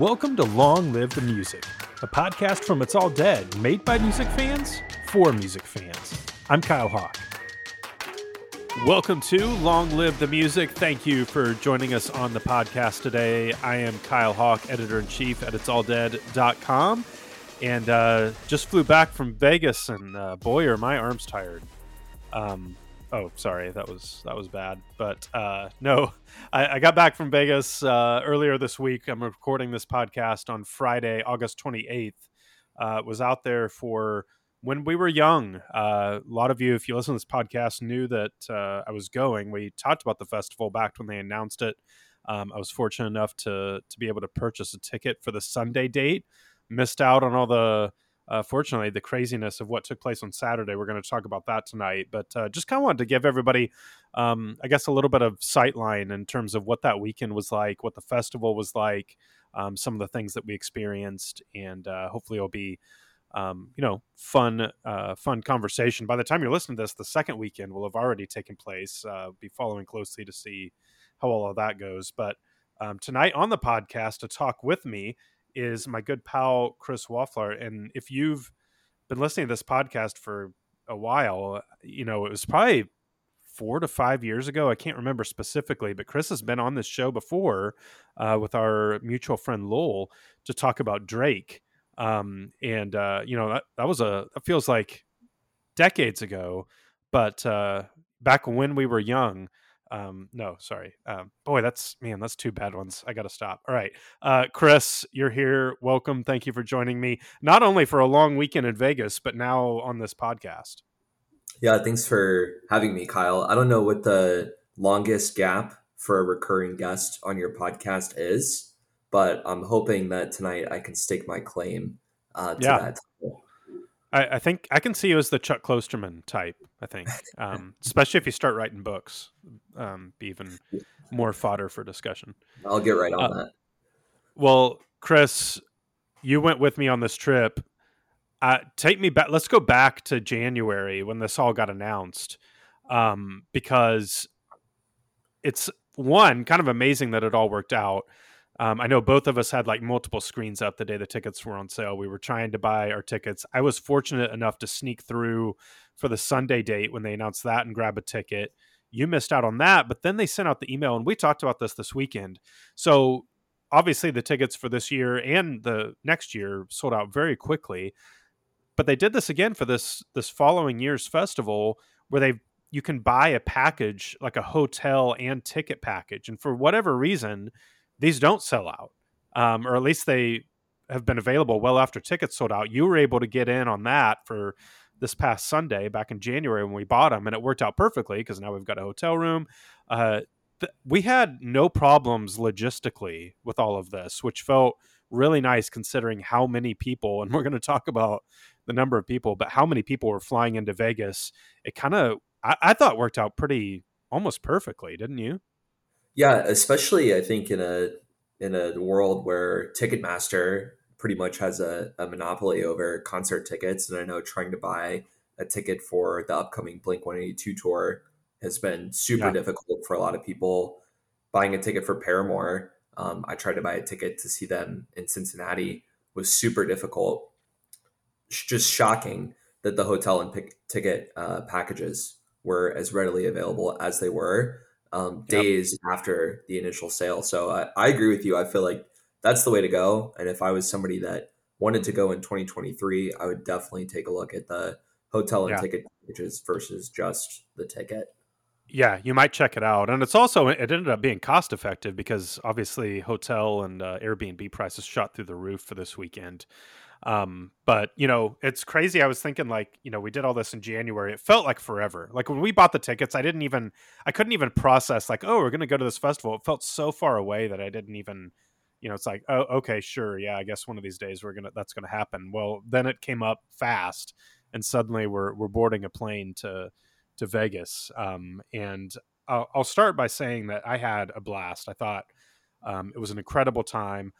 Welcome to Long Live the Music, a podcast from It's All Dead, made by music fans for music fans. I'm Kyle Hawk. Welcome to Long Live the Music. Thank you for joining us on the podcast today. I am Kyle Hawk, editor-in-chief at itsalldead.com, and just flew back from Vegas, and boy, are my arms tired. Oh, sorry, that was bad. But no, I got back from Vegas earlier this week. I'm recording this podcast on Friday, August 28th. Was out there for When We Were Young. A lot of you, if you listen to this podcast, knew that I was going. We talked about the festival back when they announced it. I was fortunate enough to be able to purchase a ticket for the Sunday date. Missed out on all the... fortunately, the craziness of what took place on Saturday. We're going to talk about that tonight, but just kind of wanted to give everybody, I guess, a little bit of sightline in terms of what that weekend was like, what the festival was like, some of the things that we experienced, and hopefully it'll be, fun conversation. By the time you're listening to this, the second weekend will have already taken place. Be following closely to see how all of that goes. But tonight on the podcast to talk with me is my good pal, Chris Waffler. And if you've been listening to this podcast for a while, you know, it was probably 4 to 5 years ago. I can't remember specifically, but Chris has been on this show before with our mutual friend Lowell to talk about Drake. That feels like decades ago, but back when we were young. That's two bad ones. I gotta stop. All right. Chris, you're here. Welcome. Thank you for joining me, not only for a long weekend in Vegas, but now on this podcast. Yeah, thanks for having me, Kyle. I don't know what the longest gap for a recurring guest on your podcast is, but I'm hoping that tonight I can stake my claim that title. I think I can see you as the Chuck Klosterman type, I think, especially if you start writing books, be even more fodder for discussion. I'll get right on that. Well, Chris, you went with me on this trip. Take me back. Let's go back to January when this all got announced, because it's one kind of amazing that it all worked out. I know both of us had like multiple screens up the day the tickets were on sale. We were trying to buy our tickets. I was fortunate enough to sneak through for the Sunday date when they announced that and grab a ticket. You missed out on that, but then they sent out the email, and we talked about this weekend. So obviously the tickets for this year and the next year sold out very quickly, but they did this again for this following year's festival where you can buy a package, like a hotel and ticket package. And for whatever reason, these don't sell out, or at least they have been available well after tickets sold out. You were able to get in on that for this past Sunday back in January when we bought them, and it worked out perfectly because now we've got a hotel room. We had no problems logistically with all of this, which felt really nice considering how many people, and we're going to talk about the number of people, but how many people were flying into Vegas. It kind of, I thought, worked out pretty almost perfectly, didn't you? Yeah, especially I think in a world where Ticketmaster pretty much has a monopoly over concert tickets. And I know trying to buy a ticket for the upcoming Blink-182 tour has been super difficult for a lot of people. Buying a ticket for Paramore, I tried to buy a ticket to see them in Cincinnati, was super difficult. Just shocking that the hotel and ticket packages were as readily available as they were. Days after the initial sale. So I agree with you. I feel like that's the way to go. And if I was somebody that wanted to go in 2023, I would definitely take a look at the hotel and ticket packages versus just the ticket. Yeah, you might check it out. And it's also, it ended up being cost effective because obviously hotel and Airbnb prices shot through the roof for this weekend. But you know, it's crazy. I was thinking like, you know, we did all this in January. It felt like forever. Like when we bought the tickets, I couldn't even process like, oh, we're going to go to this festival. It felt so far away that I didn't even, you know, it's like, oh, okay, sure. Yeah. I guess one of these days that's going to happen. Well, then it came up fast and suddenly we're boarding a plane to Vegas. And I'll start by saying that I had a blast. I thought, it was an incredible time.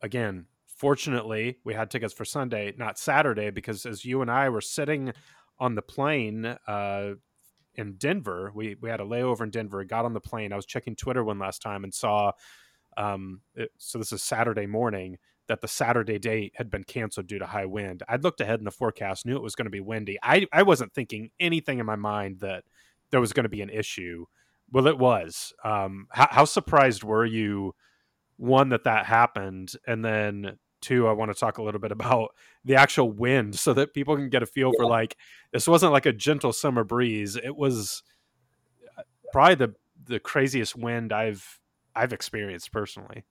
Again, fortunately, we had tickets for Sunday, not Saturday, because as you and I were sitting on the plane in Denver, we had a layover in Denver, got on the plane. I was checking Twitter one last time and saw So this is Saturday morning, that the Saturday date had been canceled due to high wind. I'd looked ahead in the forecast, knew it was going to be windy. I wasn't thinking anything in my mind that there was going to be an issue. Well, it was. How surprised were you, one, that happened? And then two, I want to talk a little bit about the actual wind so that people can get a feel for, like, this wasn't like a gentle summer breeze. It was probably the craziest wind I've experienced personally.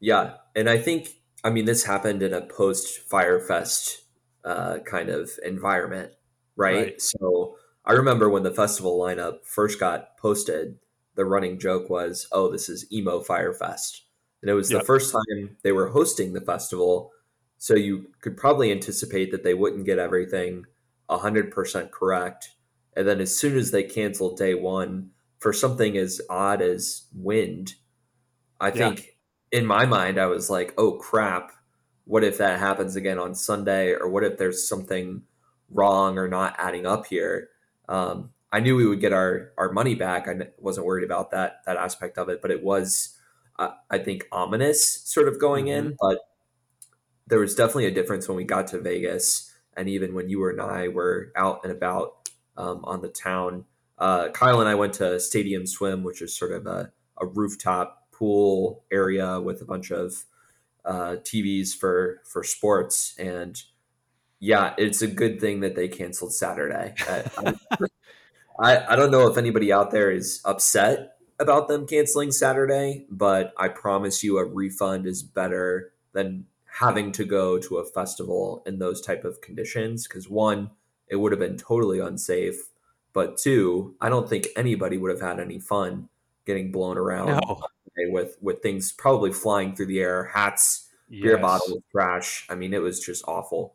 Yeah. And I think, I mean, this happened in a post Firefest kind of environment, right? So I remember when the festival lineup first got posted, the running joke was, oh, this is emo Firefest. And it was the first time they were hosting the festival. So you could probably anticipate that they wouldn't get everything 100% correct. And then as soon as they canceled day one for something as odd as wind, I think in my mind, I was like, oh, crap. What if that happens again on Sunday? Or what if there's something wrong or not adding up here? I knew we would get our money back. I wasn't worried about that aspect of it, but it was, I think, ominous sort of going in. But there was definitely a difference when we got to Vegas. And even when you and I were out and about on the town, Kyle and I went to Stadium Swim, which is sort of a rooftop pool area with a bunch of TVs for sports. And yeah, it's a good thing that they canceled Saturday. I don't know if anybody out there is upset about them canceling Saturday, but I promise you a refund is better than having to go to a festival in those type of conditions. Because one, it would have been totally unsafe. But two, I don't think anybody would have had any fun getting blown around with things probably flying through the air, hats, beer bottles, trash. I mean, it was just awful.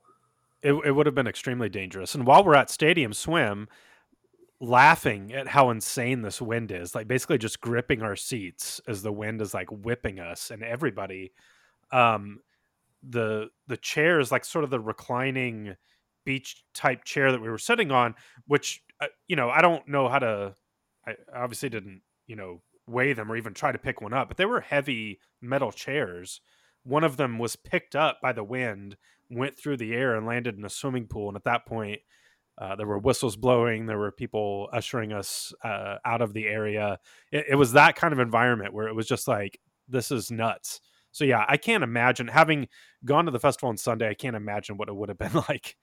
It would have been extremely dangerous. And while we're at Stadium Swim, laughing at how insane this wind is, like basically just gripping our seats as the wind is like whipping us and everybody. The chair is like sort of the reclining beach type chair that we were sitting on, which, you know, I don't know how to, I obviously didn't, you know, weigh them or even try to pick one up, but they were heavy metal chairs. One of them was picked up by the wind, went through the air and landed in a swimming pool. And at that point, there were whistles blowing. There were people ushering us out of the area. It was that kind of environment where it was just like, this is nuts. So yeah, I can't imagine having gone to the festival on Sunday. I can't imagine what it would have been like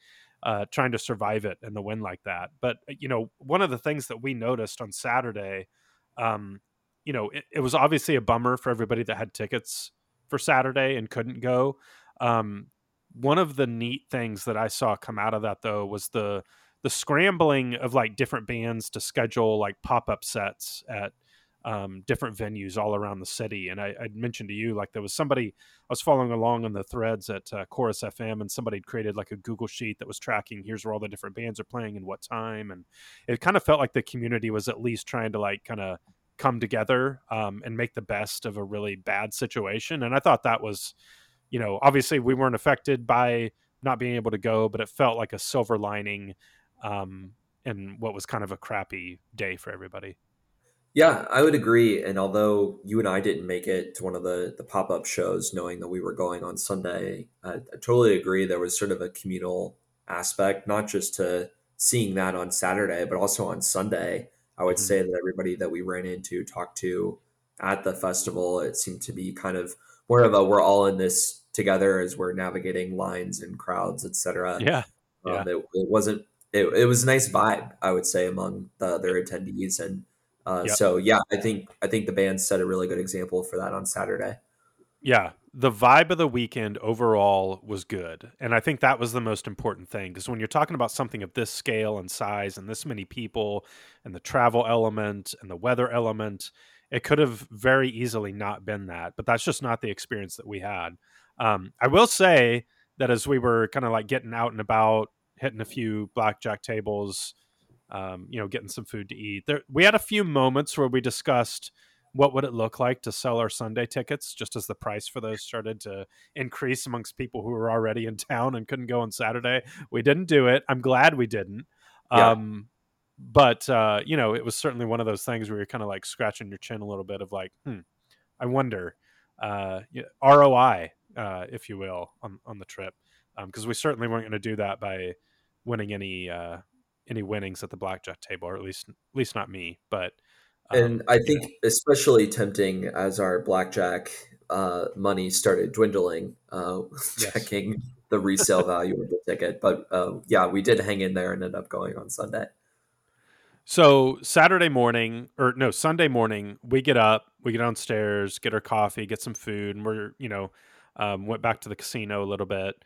trying to survive it in the wind like that. But, you know, one of the things that we noticed on Saturday, you know, it was obviously a bummer for everybody that had tickets for Saturday and couldn't go. One of the neat things that I saw come out of that, though, was the scrambling of like different bands to schedule like pop-up sets at different venues all around the city. And I mentioned to you, like there was somebody I was following along on the threads at Chorus FM, and somebody had created like a Google sheet that was tracking here's where all the different bands are playing and what time. And it kind of felt like the community was at least trying to like kind of come together and make the best of a really bad situation. And I thought that was, you know, obviously we weren't affected by not being able to go, but it felt like a silver lining in what was kind of a crappy day for everybody. Yeah, I would agree. And although you and I didn't make it to one of the pop-up shows, knowing that we were going on Sunday, I totally agree. There was sort of a communal aspect, not just to seeing that on Saturday, but also on Sunday. I would say that everybody that we ran into, talked to at the festival, it seemed to be kind of more of a, we're all in this together as we're navigating lines and crowds, et cetera. Yeah. It was a nice vibe, I would say, among the other attendees. And so, yeah, I think the band set a really good example for that on Saturday. Yeah. The vibe of the weekend overall was good. And I think that was the most important thing, because when you're talking about something of this scale and size and this many people and the travel element and the weather element, it could have very easily not been that, but that's just not the experience that we had. I will say that as we were kind of like getting out and about, hitting a few blackjack tables, you know, getting some food to eat there, we had a few moments where we discussed, what would it look like to sell our Sunday tickets, just as the price for those started to increase amongst people who were already in town and couldn't go on Saturday. We didn't do it. I'm glad we didn't. Yeah. But, you know, it was certainly one of those things where you're kind of like scratching your chin a little bit of like, I wonder, ROI, if you will, on the trip, because we certainly weren't going to do that by winning any winnings at the blackjack table, or at least not me. But and I think especially tempting as our blackjack money started dwindling, yes. Checking the resale value of the ticket. But we did hang in there and end up going on Sunday. So Sunday morning, we get up, we get downstairs, get our coffee, get some food, and we're, went back to the casino a little bit.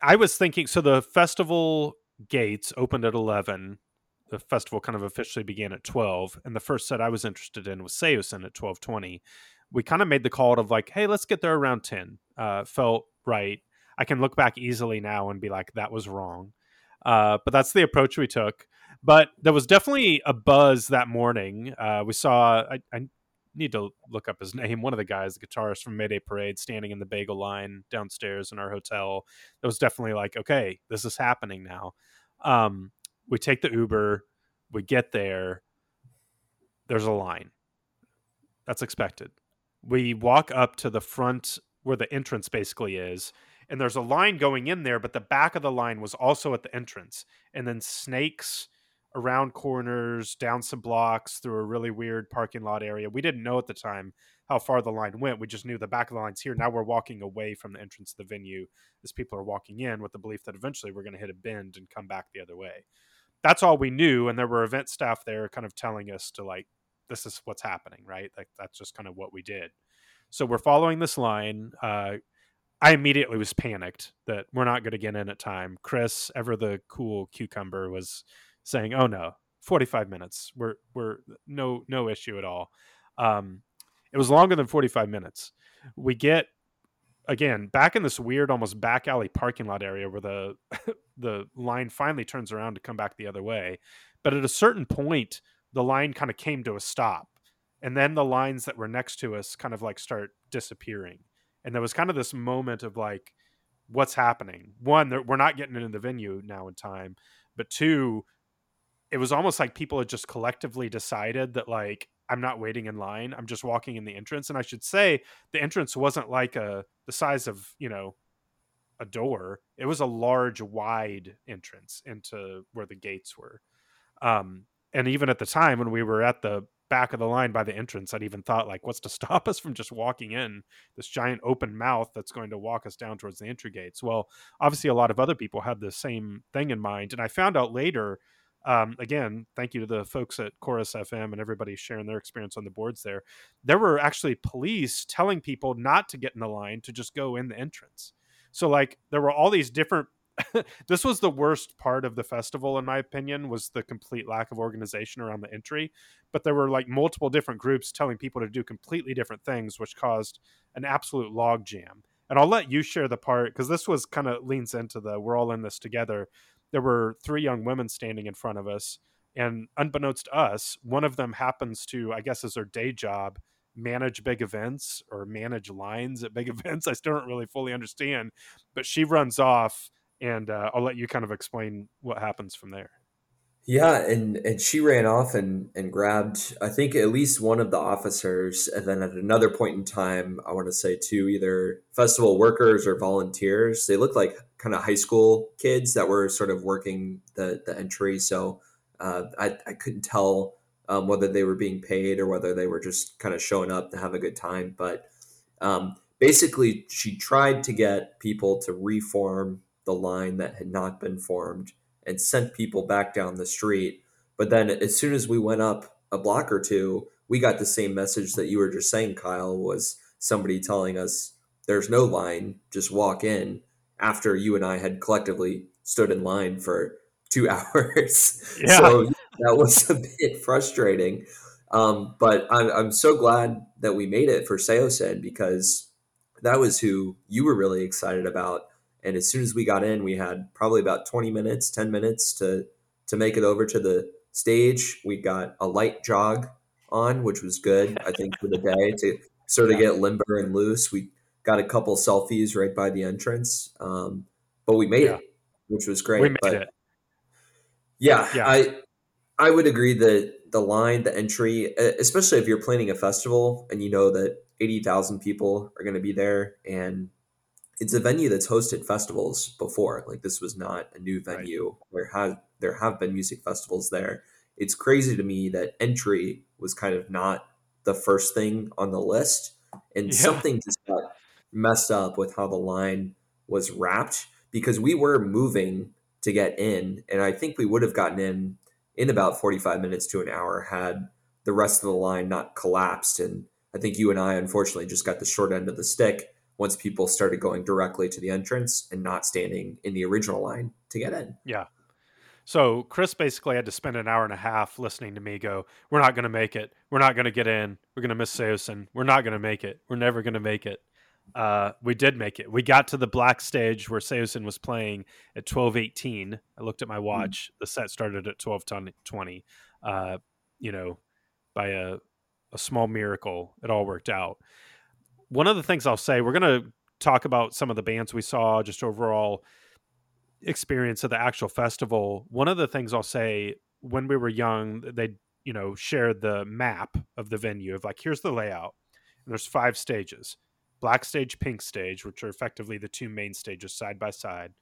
I was thinking, so the festival gates opened at 11. The festival kind of officially began at 12. And the first set I was interested in was Saosin at 12:20. We kind of made the call of like, hey, let's get there around 10. Felt right. I can look back easily now and be like, that was wrong. But that's the approach we took. But there was definitely a buzz that morning. We saw, I need to look up his name, one of the guys, the guitarist from Mayday Parade, standing in the bagel line downstairs in our hotel. That was definitely like, okay, this is happening now. We take the Uber, we get there, there's a line. That's expected. We walk up to the front where the entrance basically is, and there's a line going in there, but the back of the line was also at the entrance. And then snakes around corners, down some blocks, through a really weird parking lot area. We didn't know at the time how far the line went. We just knew the back of the line's here. Now we're walking away from the entrance of the venue as people are walking in, with the belief that eventually we're going to hit a bend and come back the other way. That's all we knew. And there were event staff there kind of telling us to, like, this is what's happening, right? Like, that's just kind of what we did. So we're following this line. I immediately was panicked that we're not going to get in at time. Chris, ever the cool cucumber, was saying, "Oh no, 45 minutes. We're no issue at all." It was longer than 45 minutes. We get again back in this weird, almost back alley parking lot area where the the line finally turns around to come back the other way. But at a certain point, the line kind of came to a stop, and then the lines that were next to us kind of like start disappearing. And there was kind of this moment of like, what's happening? One, we're not getting into the venue now in time, but two, it was almost like people had just collectively decided that, like, I'm not waiting in line. I'm just walking in the entrance. And I should say the entrance wasn't like the size of, a door. It was a large, wide entrance into where the gates were. And even at the time when we were at the back of the line by the entrance, I'd even thought, like, what's to stop us from just walking in this giant open mouth that's going to walk us down towards the entry gates? Well, obviously a lot of other people had the same thing in mind. And I found out later, again, thank you to the folks at Chorus FM and everybody sharing their experience on the boards there. There were actually police telling people not to get in the line, to just go in the entrance. So, like, there were all these different, this was the worst part of the festival, in my opinion, was the complete lack of organization around the entry. But there were, like, multiple different groups telling people to do completely different things, which caused an absolute log jam. And I'll let you share the part, because this was kind of leans into the, we're all in this together. There were three young women standing in front of us, and unbeknownst to us, one of them happens to, I guess, as her day job, manage big events or manage lines at big events. I still don't really fully understand, but she runs off, and I'll let you kind of explain what happens from there. Yeah, and she ran off and grabbed, I think, at least one of the officers. And then at another point in time, I want to say two either festival workers or volunteers. They looked like kind of high school kids that were sort of working the entry. So I couldn't tell whether they were being paid or whether they were just kind of showing up to have a good time. But basically, she tried to get people to reform the line that had not been formed, and sent people back down the street. But then as soon as we went up a block or two, we got the same message that you were just saying, Kyle, was somebody telling us there's no line, just walk in, after you and I had collectively stood in line for 2 hours. Yeah. So that was a bit frustrating. But I'm so glad that we made it for Saosin, because that was who you were really excited about. And as soon as we got in, we had probably about 10 minutes to make it over to the stage. We got a light jog on, which was good, I think, for the day to sort of get limber and loose. We got a couple selfies right by the entrance, but we made it, which was great. We made it. Yeah. I would agree that the line, the entry, especially if you're planning a festival and you know that 80,000 people are going to be there. And it's a venue that's hosted festivals before. Like, this was not a new venue. Right. There have been music festivals there. It's crazy to me that entry was kind of not the first thing on the list. And something just got messed up with how the line was wrapped, because we were moving to get in. And I think we would have gotten in about 45 minutes to an hour had the rest of the line not collapsed. And I think you and I, unfortunately, just got the short end of the stick once people started going directly to the entrance and not standing in the original line to get in. Yeah. So Chris basically had to spend an hour and a half listening to me go, we're not going to make it. We're not going to get in. We're going to miss Saosin. We're not going to make it. We're never going to make it. We did make it. We got to the black stage where Saosin was playing at 12:18. I looked at my watch. The set started at 12:20. By a small miracle, it all worked out. One of the things I'll say, we're going to talk about some of the bands we saw, just overall experience of the actual festival. One of the things I'll say, when we were young, they, shared the map of the venue of like, here's the layout. And there's 5 stages. Black stage, pink stage, which are effectively the 2 main stages side by side,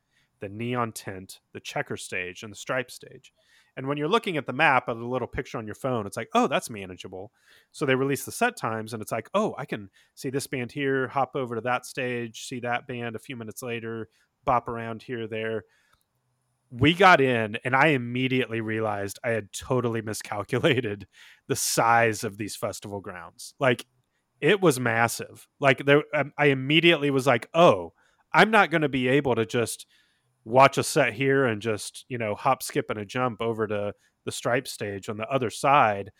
the neon tent, the checker stage, and the stripe stage. And when you're looking at the map of the little picture on your phone, it's like, oh, that's manageable. So they release the set times and it's like, oh, I can see this band here, hop over to that stage, see that band a few minutes later, bop around here, there. We got in and I immediately realized I had totally miscalculated the size of these festival grounds. Like, it was massive. Like, there, I immediately was like, oh, I'm not going to be able to just watch a set here and just, hop, skip, and a jump over to the stripe stage on the other side.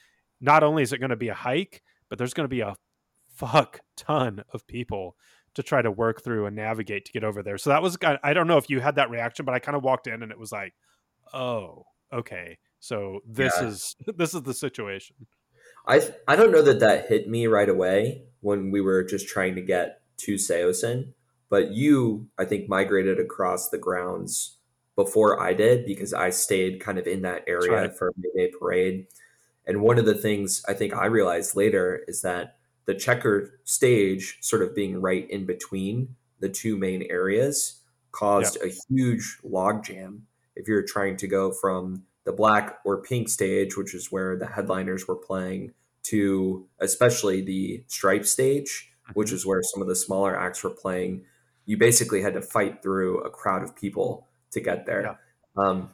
Not only is it going to be a hike, but there's going to be a fuck ton of people to try to work through and navigate to get over there. So that was, I don't know if you had that reaction, but I kind of walked in and it was like, oh, okay. So this is the situation. I don't know that hit me right away when we were just trying to get to Saosin, but you, I think, migrated across the grounds before I did because I stayed kind of in that area for Mayday Parade. And one of the things I think I realized later is that the checker stage sort of being right in between the 2 main areas caused a huge log jam. If you're trying to go from the black or pink stage, which is where the headliners were playing, to especially the stripe stage, which is where some of the smaller acts were playing, you basically had to fight through a crowd of people to get there. Yeah.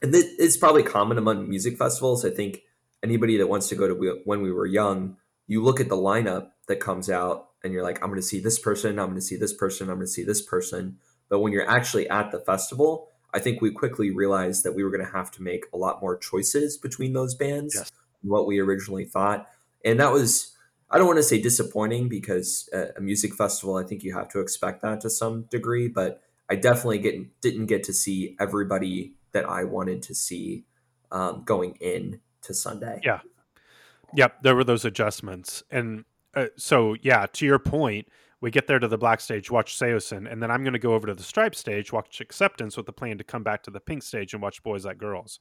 And it's probably common among music festivals. I think anybody that wants to go to When We Were Young, you look at the lineup that comes out and you're like, I'm going to see this person, I'm going to see this person, I'm going to see this person. But when you're actually at the festival, I think we quickly realized that we were going to have to make a lot more choices between those bands than what we originally thought. And that was, I don't want to say disappointing, because a music festival, I think you have to expect that to some degree, but I definitely didn't get to see everybody that I wanted to see going in to Sunday. Yeah. Yep. There were those adjustments. And so, to your point, we get there to the black stage, watch Saosin, and then I'm going to go over to the stripe stage, watch Acceptance, with the plan to come back to the pink stage and watch Boys Like Girls.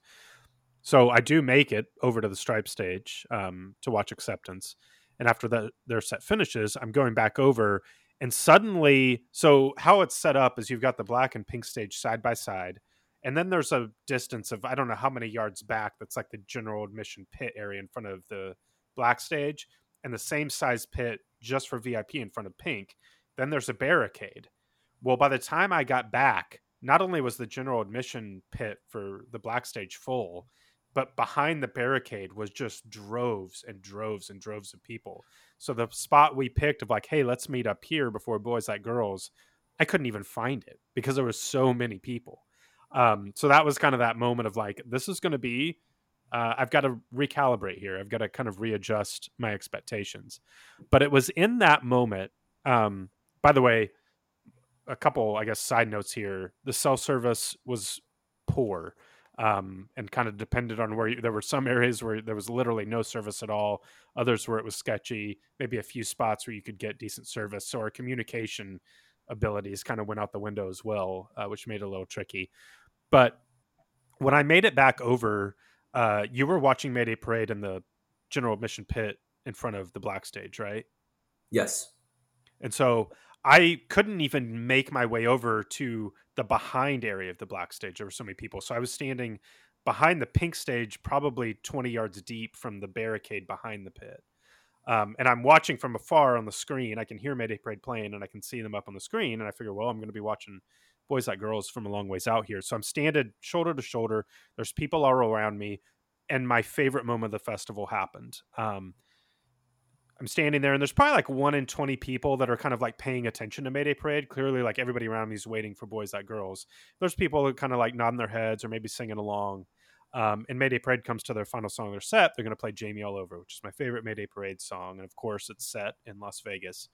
So I do make it over to the stripe stage to watch Acceptance. And after their set finishes, I'm going back over. And suddenly, so how it's set up is you've got the black and pink stage side by side. And then there's a distance of, I don't know how many yards back, that's like the general admission pit area in front of the black stage, and the same size pit just for VIP in front of pink. Then there's a barricade. Well, by the time I got back, not only was the general admission pit for the black stage full, but behind the barricade was just droves and droves and droves of people. So the spot we picked of like, hey, let's meet up here before Boys Like Girls, I couldn't even find it because there were so many people. So that was kind of that moment of like, this is going to be, I've got to recalibrate here. I've got to kind of readjust my expectations. But it was in that moment. By the way, a couple, I guess, side notes here. The cell service was poor and kind of depended on where there were some areas where there was literally no service at all. Others where it was sketchy, maybe a few spots where you could get decent service. So our communication abilities kind of went out the window as well, which made it a little tricky. But when I made it back over, you were watching Mayday Parade in the general admission pit in front of the black stage, right? Yes. And so I couldn't even make my way over to the behind area of the black stage. There were so many people. So I was standing behind the pink stage, probably 20 yards deep from the barricade behind the pit. And I'm watching from afar on the screen. I can hear Mayday Parade playing and I can see them up on the screen. And I figure, well, I'm going to be watching Boys Like Girls from a long ways out here. So I'm standing shoulder to shoulder. There's people all around me. And my favorite moment of the festival happened. I'm standing there and there's probably like 1 in 20 people that are kind of like paying attention to Mayday Parade. Clearly, like everybody around me is waiting for Boys Like Girls. There's people who kind of like nodding their heads or maybe singing along. And Mayday Parade comes to their final song of their set. They're going to play Jamie All Over, which is my favorite Mayday Parade song. And of course, it's set in Las Vegas.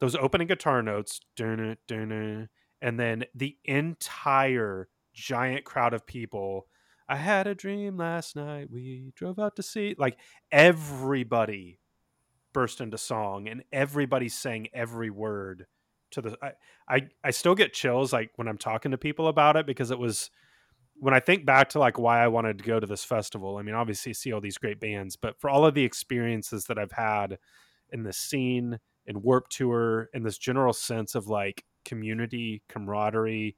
Those opening guitar notes, dun-dun, dun-dun, and then the entire giant crowd of people. I had a dream last night. We drove out to see, like everybody burst into song and everybody sang every word to the, I still get chills like when I'm talking to people about it, because it was, when I think back to like why I wanted to go to this festival, I mean, obviously see all these great bands, but for all of the experiences that I've had in this scene and Warped Tour and this general sense of like community, camaraderie,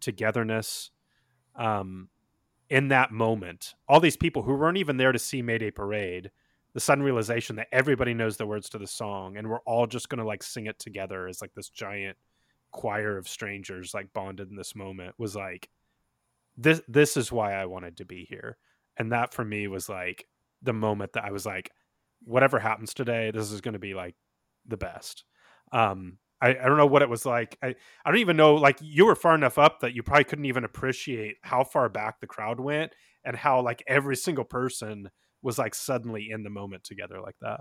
togetherness, in that moment, all these people who weren't even there to see Mayday Parade, the sudden realization that everybody knows the words to the song and we're all just going to like sing it together as like this giant choir of strangers like bonded in this moment was like, this is why I wanted to be here. And that for me was like the moment that I was like, whatever happens today, this is going to be like the best. I don't know what it was like. I don't even know, like you were far enough up that you probably couldn't even appreciate how far back the crowd went and how like every single person was like suddenly in the moment together like that.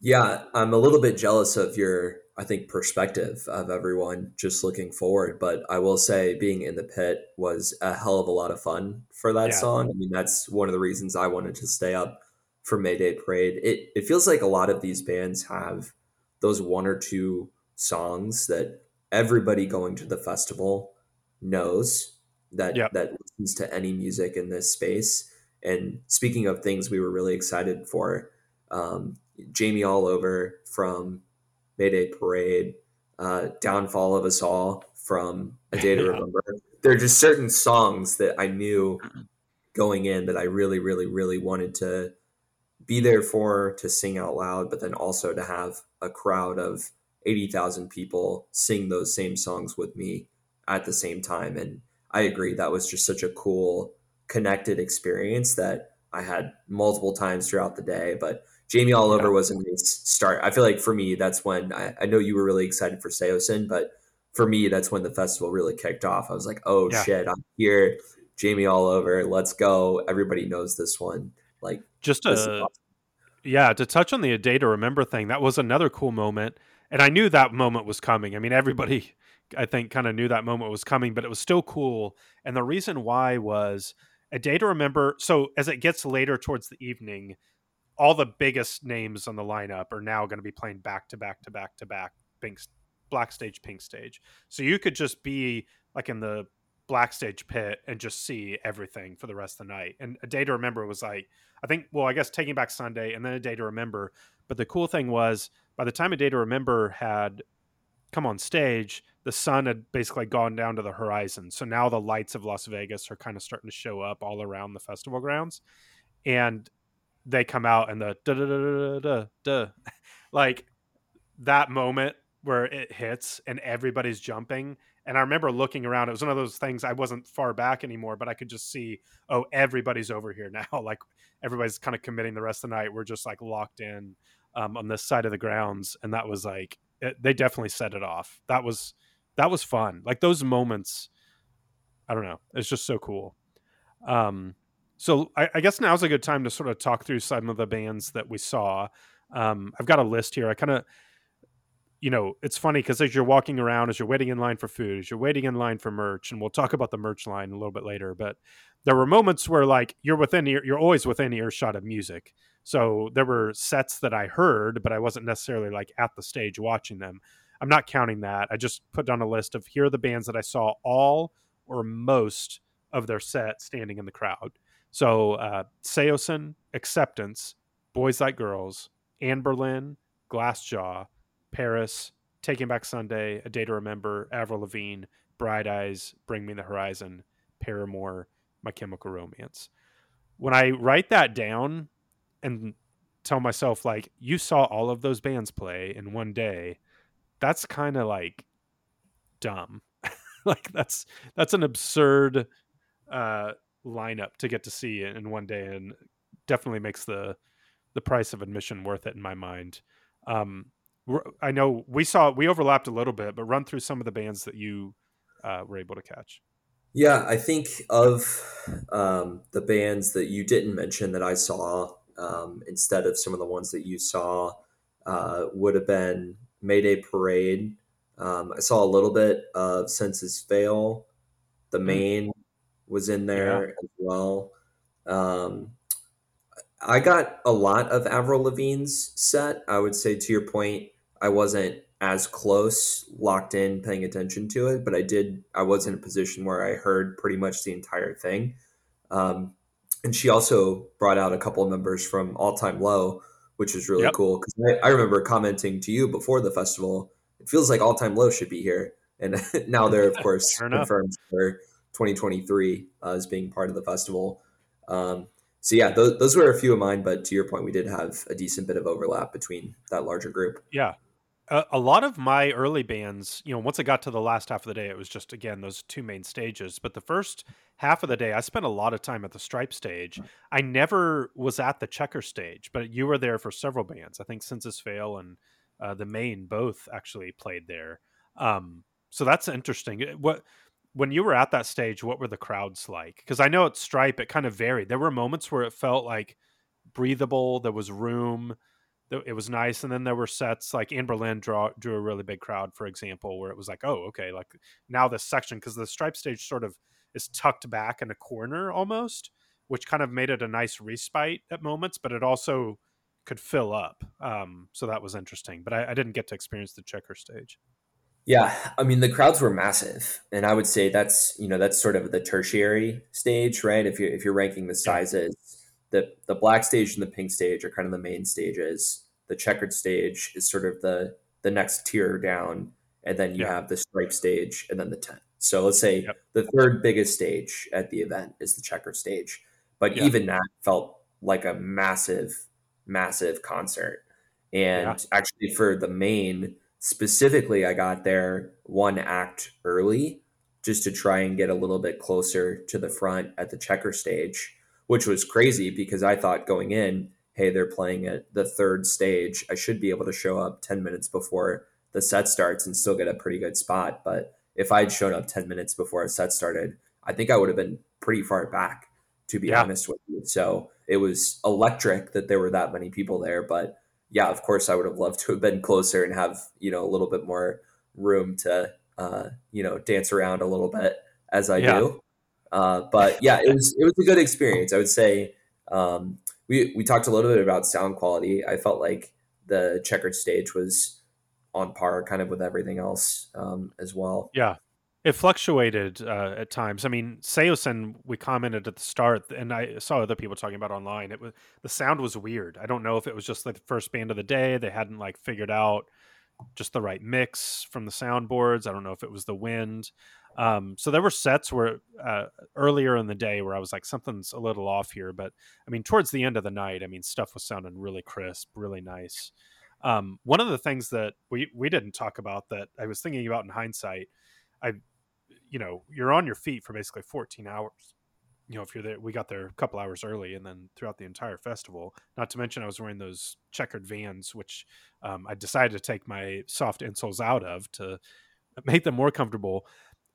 Yeah, I'm a little bit jealous of your, I think, perspective of everyone just looking forward. But I will say being in the pit was a hell of a lot of fun for that song. I mean, that's one of the reasons I wanted to stay up for Mayday Parade. It feels like a lot of these bands have those one or two songs that everybody going to the festival knows that listens to any music in this space. And speaking of things we were really excited for, Jamie All Over from Mayday Parade, Downfall of Us All from A Day to Remember. There are just certain songs that I knew going in that I really, really, really wanted to be there for, to sing out loud, but then also to have a crowd of 80,000 people sing those same songs with me at the same time. And I agree, that was just such a cool connected experience that I had multiple times throughout the day, but Jamie All Over was a nice start. I feel like for me, that's when I know you were really excited for Saosin, but for me, that's when the festival really kicked off. I was like, oh shit, I'm here. Jamie All Over. Let's go. Everybody knows this one. Like just awesome. Yeah, to touch on the A Day to Remember thing. That was another cool moment. And I knew that moment was coming. I mean, everybody I think kind of knew that moment was coming, but it was still cool. And the reason why was A Day to Remember. So as it gets later towards the evening, all the biggest names on the lineup are now going to be playing back to back to back to back, black stage, pink stage. So you could just be like in the black stage pit and just see everything for the rest of the night. And A Day to Remember was like, I guess Taking Back Sunday and then A Day to Remember. But the cool thing was by the time A Day to Remember had come on stage, the sun had basically gone down to the horizon. So now the lights of Las Vegas are kind of starting to show up all around the festival grounds. And they come out and the da da da da da da, like that moment where it hits and everybody's jumping. And I remember looking around. It was one of those things, I wasn't far back anymore, but I could just see, oh, everybody's over here now. Like everybody's kind of committing the rest of the night. We're just like locked in on this side of the grounds. And that was like, they definitely set it off. That was fun. Like those moments, I don't know. It's just so cool. So I guess now's a good time to sort of talk through some of the bands that we saw. I've got a list here. I kind of, it's funny because as you're walking around, as you're waiting in line for food, as you're waiting in line for merch, and we'll talk about the merch line a little bit later, but there were moments where like you're always within earshot of music. So there were sets that I heard, but I wasn't necessarily like at the stage watching them. I'm not counting that. I just put down a list of here are the bands that I saw all or most of their set standing in the crowd. So Saosin, Acceptance, Boys Like Girls, Anberlin, Glassjaw, Pvris, Taking Back Sunday, A Day to Remember, Avril Lavigne, Bright Eyes, Bring Me the Horizon, Paramore, My Chemical Romance. When I write that down and tell myself, like, you saw all of those bands play in one day, that's kind of like dumb. Like that's an absurd lineup to get to see in one day, and definitely makes the price of admission worth it in my mind. I know we overlapped a little bit, but run through some of the bands that you were able to catch. Yeah, I think of the bands that you didn't mention that I saw instead of some of the ones that you saw would have been Mayday Parade. I saw a little bit of Senses Fail. The Main was in there as well. I got a lot of Avril Lavigne's set. I would say, to your point, I wasn't as close, locked in, paying attention to it, but I was in a position where I heard pretty much the entire thing. And she also brought out a couple of members from All Time Low, which is really cool. Because I remember commenting to you before the festival, it feels like All Time Low should be here. And now they're, of course, confirmed for 2023 as being part of the festival. So yeah, those were a few of mine, but to your point, we did have a decent bit of overlap between that larger group. Yeah. A lot of my early bands, you know, once I got to the last half of the day, it was just, again, those two main stages. But the first half of the day, I spent a lot of time at the Stripe stage. I never was at the Checker stage, but you were there for several bands. I think Senses Fail and The Main both actually played there. So that's interesting. When you were at that stage, what were the crowds like? Because I know at Stripe, it kind of varied. There were moments where it felt like breathable. There was room. It was nice. And then there were sets like Anberlin drew a really big crowd, for example, where it was like, oh, okay, like now this section, because the Stripe stage sort of is tucked back in a corner almost, which kind of made it a nice respite at moments, but it also could fill up. So that was interesting, but I didn't get to experience the Checker stage. Yeah. I mean, the crowds were massive, and I would say that's sort of the tertiary stage, right? If you're ranking the sizes, the black stage and the pink stage are kind of the main stages. The checkered stage is sort of the next tier down, and then you have the Stripe stage and then the tent. So let's say the third biggest stage at the event is the checkered stage. But even that felt like a massive, massive concert. And actually for The Main specifically, I got there one act early just to try and get a little bit closer to the front at the checker stage, which was crazy because I thought going in, hey, they're playing at the third stage. I should be able to show up 10 minutes before the set starts and still get a pretty good spot. But if I had shown up 10 minutes before a set started, I think I would have been pretty far back, to be honest with you. So it was electric that there were that many people there. But yeah, of course, I would have loved to have been closer and have, a little bit more room to, dance around a little bit as I do. But yeah, it was a good experience. I would say we talked a little bit about sound quality. I felt like the checkered stage was on par kind of with everything else as well. Yeah, it fluctuated at times. I mean, Saosin, we commented at the start, and I saw other people talking about online. The sound was weird. I don't know if it was just like the first band of the day. They hadn't like figured out just the right mix from the soundboards. I don't know if it was the wind. So there were sets where earlier in the day where I was like, something's a little off here. But I mean, towards the end of the night, I mean, stuff was sounding really crisp, really nice. One of the things that we didn't talk about that I was thinking about in hindsight, you're on your feet for basically 14 hours. You know, if you're there, we got there a couple hours early and then throughout the entire festival, not to mention I was wearing those checkered Vans, which I decided to take my soft insoles out of to make them more comfortable.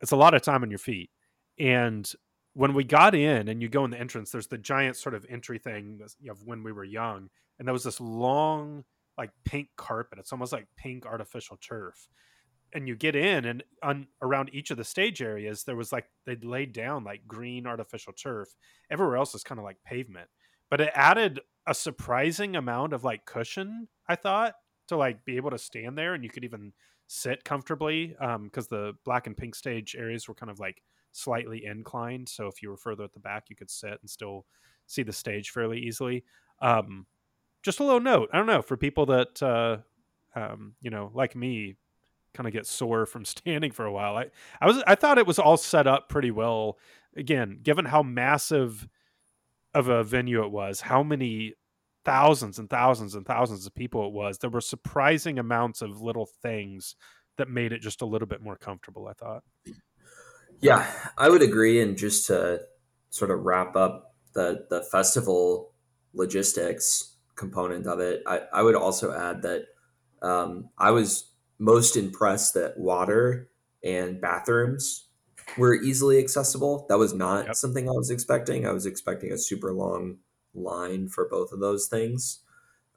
It's a lot of time on your feet. And when we got in and you go in the entrance, there's the giant sort of entry thing of When We Were Young. And there was this long, like pink carpet. It's almost like pink artificial turf. And you get in and around each of the stage areas, there was like, they'd laid down like green artificial turf. Everywhere else is kind of like pavement, but it added a surprising amount of like cushion, I thought, to like be able to stand there, and you could even sit comfortably because the black and pink stage areas were kind of like slightly inclined, so if you were further at the back you could sit and still see the stage fairly easily. Just a little note, I don't know, for people that you know, like me, kind of get sore from standing for a while. I thought it was all set up pretty well. Again, given how massive of a venue it was, how many thousands and thousands and thousands of people it was, there were surprising amounts of little things that made it just a little bit more comfortable, I thought. Yeah, I would agree. And just to sort of wrap up the festival logistics component of it, I would also add that I was most impressed that water and bathrooms were easily accessible. That was not something I was expecting. I was expecting a super long line for both of those things.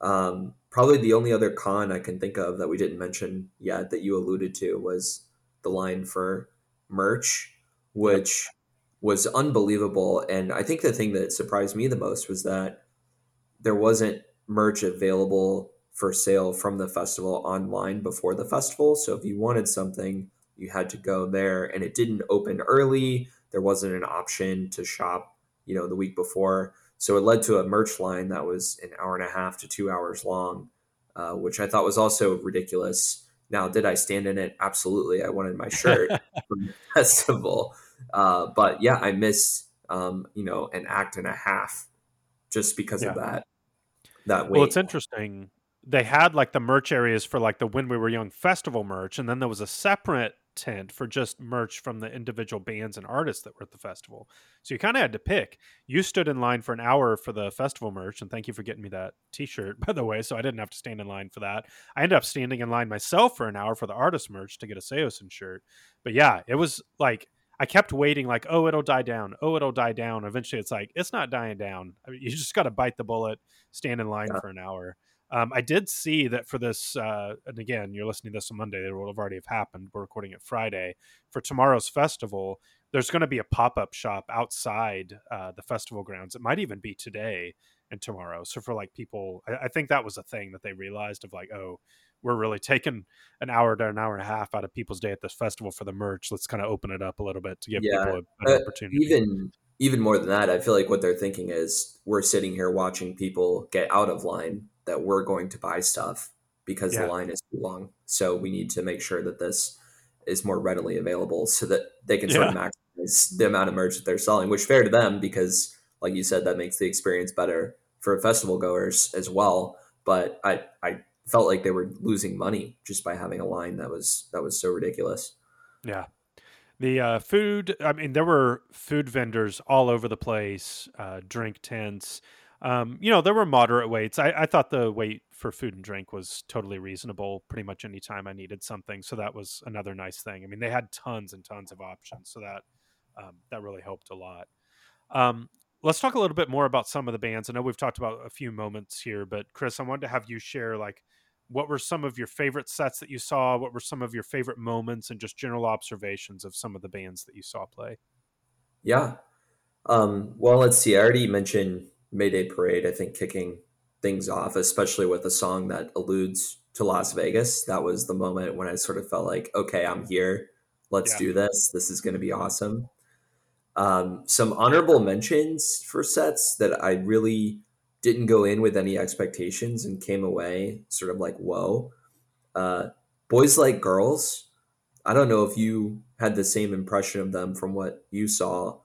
Probably the only other con I can think of that we didn't mention yet that you alluded to was the line for merch, which was unbelievable. And I think the thing that surprised me the most was that there wasn't merch available for sale from the festival online before the festival. So if you wanted something, you had to go there, and it didn't open early. There wasn't an option to shop, you know, the week before. So it led to a merch line that was 1.5 to 2 hours long, which I thought was also ridiculous. Now, did I stand in it? Absolutely. I wanted my shirt from the festival. But yeah, I missed, you know, 1.5 acts just because of that wait. Well, it's interesting. They had like the merch areas for like the When We Were Young festival merch. And then there was a separate tent for just merch from the individual bands and artists that were at the festival. So you kind of had to pick. You stood in line for 1 hour for the festival merch, and thank you for getting me that t-shirt, by the way, so I didn't have to stand in line for that. I ended up standing in line myself for 1 hour for the artist merch to get a Saosin shirt. But yeah, it was like I kept waiting, like, oh, it'll die down. Oh, it'll die down. Eventually it's like, it's not dying down. I mean, you just got to bite the bullet, stand in line for 1 hour. I did see that for this, and again, you're listening to this on Monday, it will have already happened. We're recording it Friday. For tomorrow's festival, there's going to be a pop-up shop outside the festival grounds. It might even be today and tomorrow. So for like people, I think that was a thing that they realized of like, oh, we're really taking 1 hour to 1.5 hours out of people's day at this festival for the merch. Let's kind of open it up a little bit to give people an opportunity. Even more than that, I feel like what they're thinking is we're sitting here watching people get out of line that we're going to buy stuff because the line is too long. So we need to make sure that this is more readily available so that they can sort of maximize the amount of merch that they're selling, which fair to them because, like you said, that makes the experience better for festival goers as well. But I felt like they were losing money just by having a line that was so ridiculous. Yeah. The food, I mean, there were food vendors all over the place, drink tents. You know, there were moderate waits. I thought the wait for food and drink was totally reasonable pretty much any time I needed something. So that was another nice thing. I mean, they had tons and tons of options. So that that really helped a lot. Let's talk a little bit more about some of the bands. I know we've talked about a few moments here, but Chris, I wanted to have you share like, what were some of your favorite sets that you saw? What were some of your favorite moments and just general observations of some of the bands that you saw play? Yeah. Well, let's see. I already mentioned Mayday Parade, I think, kicking things off, especially with a song that alludes to Las Vegas. That was the moment when I sort of felt like, okay, I'm here. Let's do this. This is going to be awesome. Some honorable mentions for sets that I really didn't go in with any expectations and came away sort of like, whoa. Boys Like Girls. I don't know if you had the same impression of them from what you saw,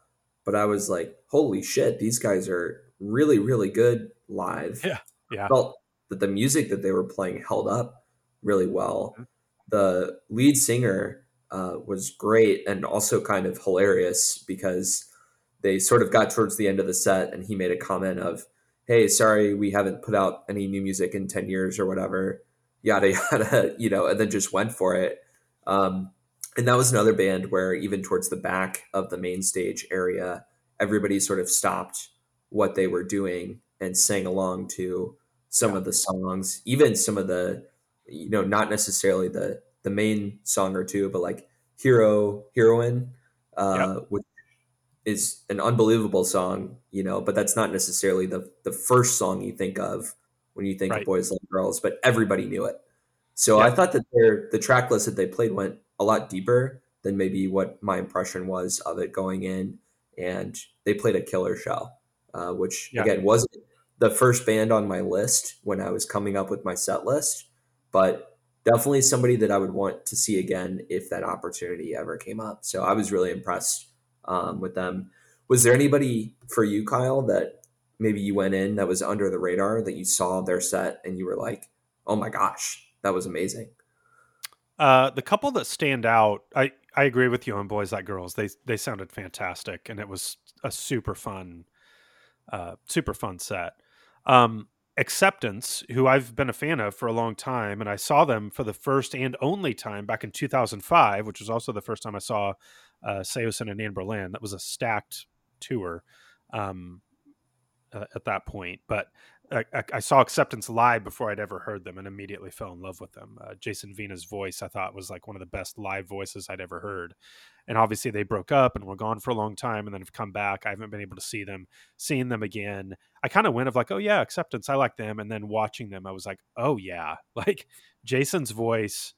but I was like, holy shit, these guys are really, really good live. Yeah. I felt that the music that they were playing held up really well. Mm-hmm. The lead singer was great and also kind of hilarious because they sort of got towards the end of the set and he made a comment of, hey, sorry, we haven't put out any new music in 10 years or whatever, yada, yada, you know, and then just went for it. And that was another band where even towards the back of the main stage area, everybody sort of stopped what they were doing and sang along to some of the songs, even some of the, you know, not necessarily the main song or two, but like Heroine, which is an unbelievable song, you know, but that's not necessarily the first song you think of when you think of Boys Like Girls, but everybody knew it. So I thought that the track list that they played went a lot deeper than maybe what my impression was of it going in. And they played a killer show, which again, wasn't the first band on my list when I was coming up with my set list, but definitely somebody that I would want to see again if that opportunity ever came up. So I was really impressed with them. Was there anybody for you, Kyle, that maybe you went in that was under the radar, that you saw their set and you were like, oh my gosh, that was amazing? The couple that stand out, I agree with you on Boys Like Girls. They sounded fantastic, and it was a super fun set. Acceptance, who I've been a fan of for a long time, and I saw them for the first and only time back in 2005, which was also the first time I saw Saosin and Anberlin. That was a stacked tour at that point, but I saw Acceptance live before I'd ever heard them and immediately fell in love with them. Jason Vena's voice, I thought, was like one of the best live voices I'd ever heard. And obviously they broke up and were gone for a long time and then have come back. I haven't been able to see them. Seeing them again, I kind of went of like, oh yeah, Acceptance, I like them. And then watching them, I was like, oh yeah, like Jason's voice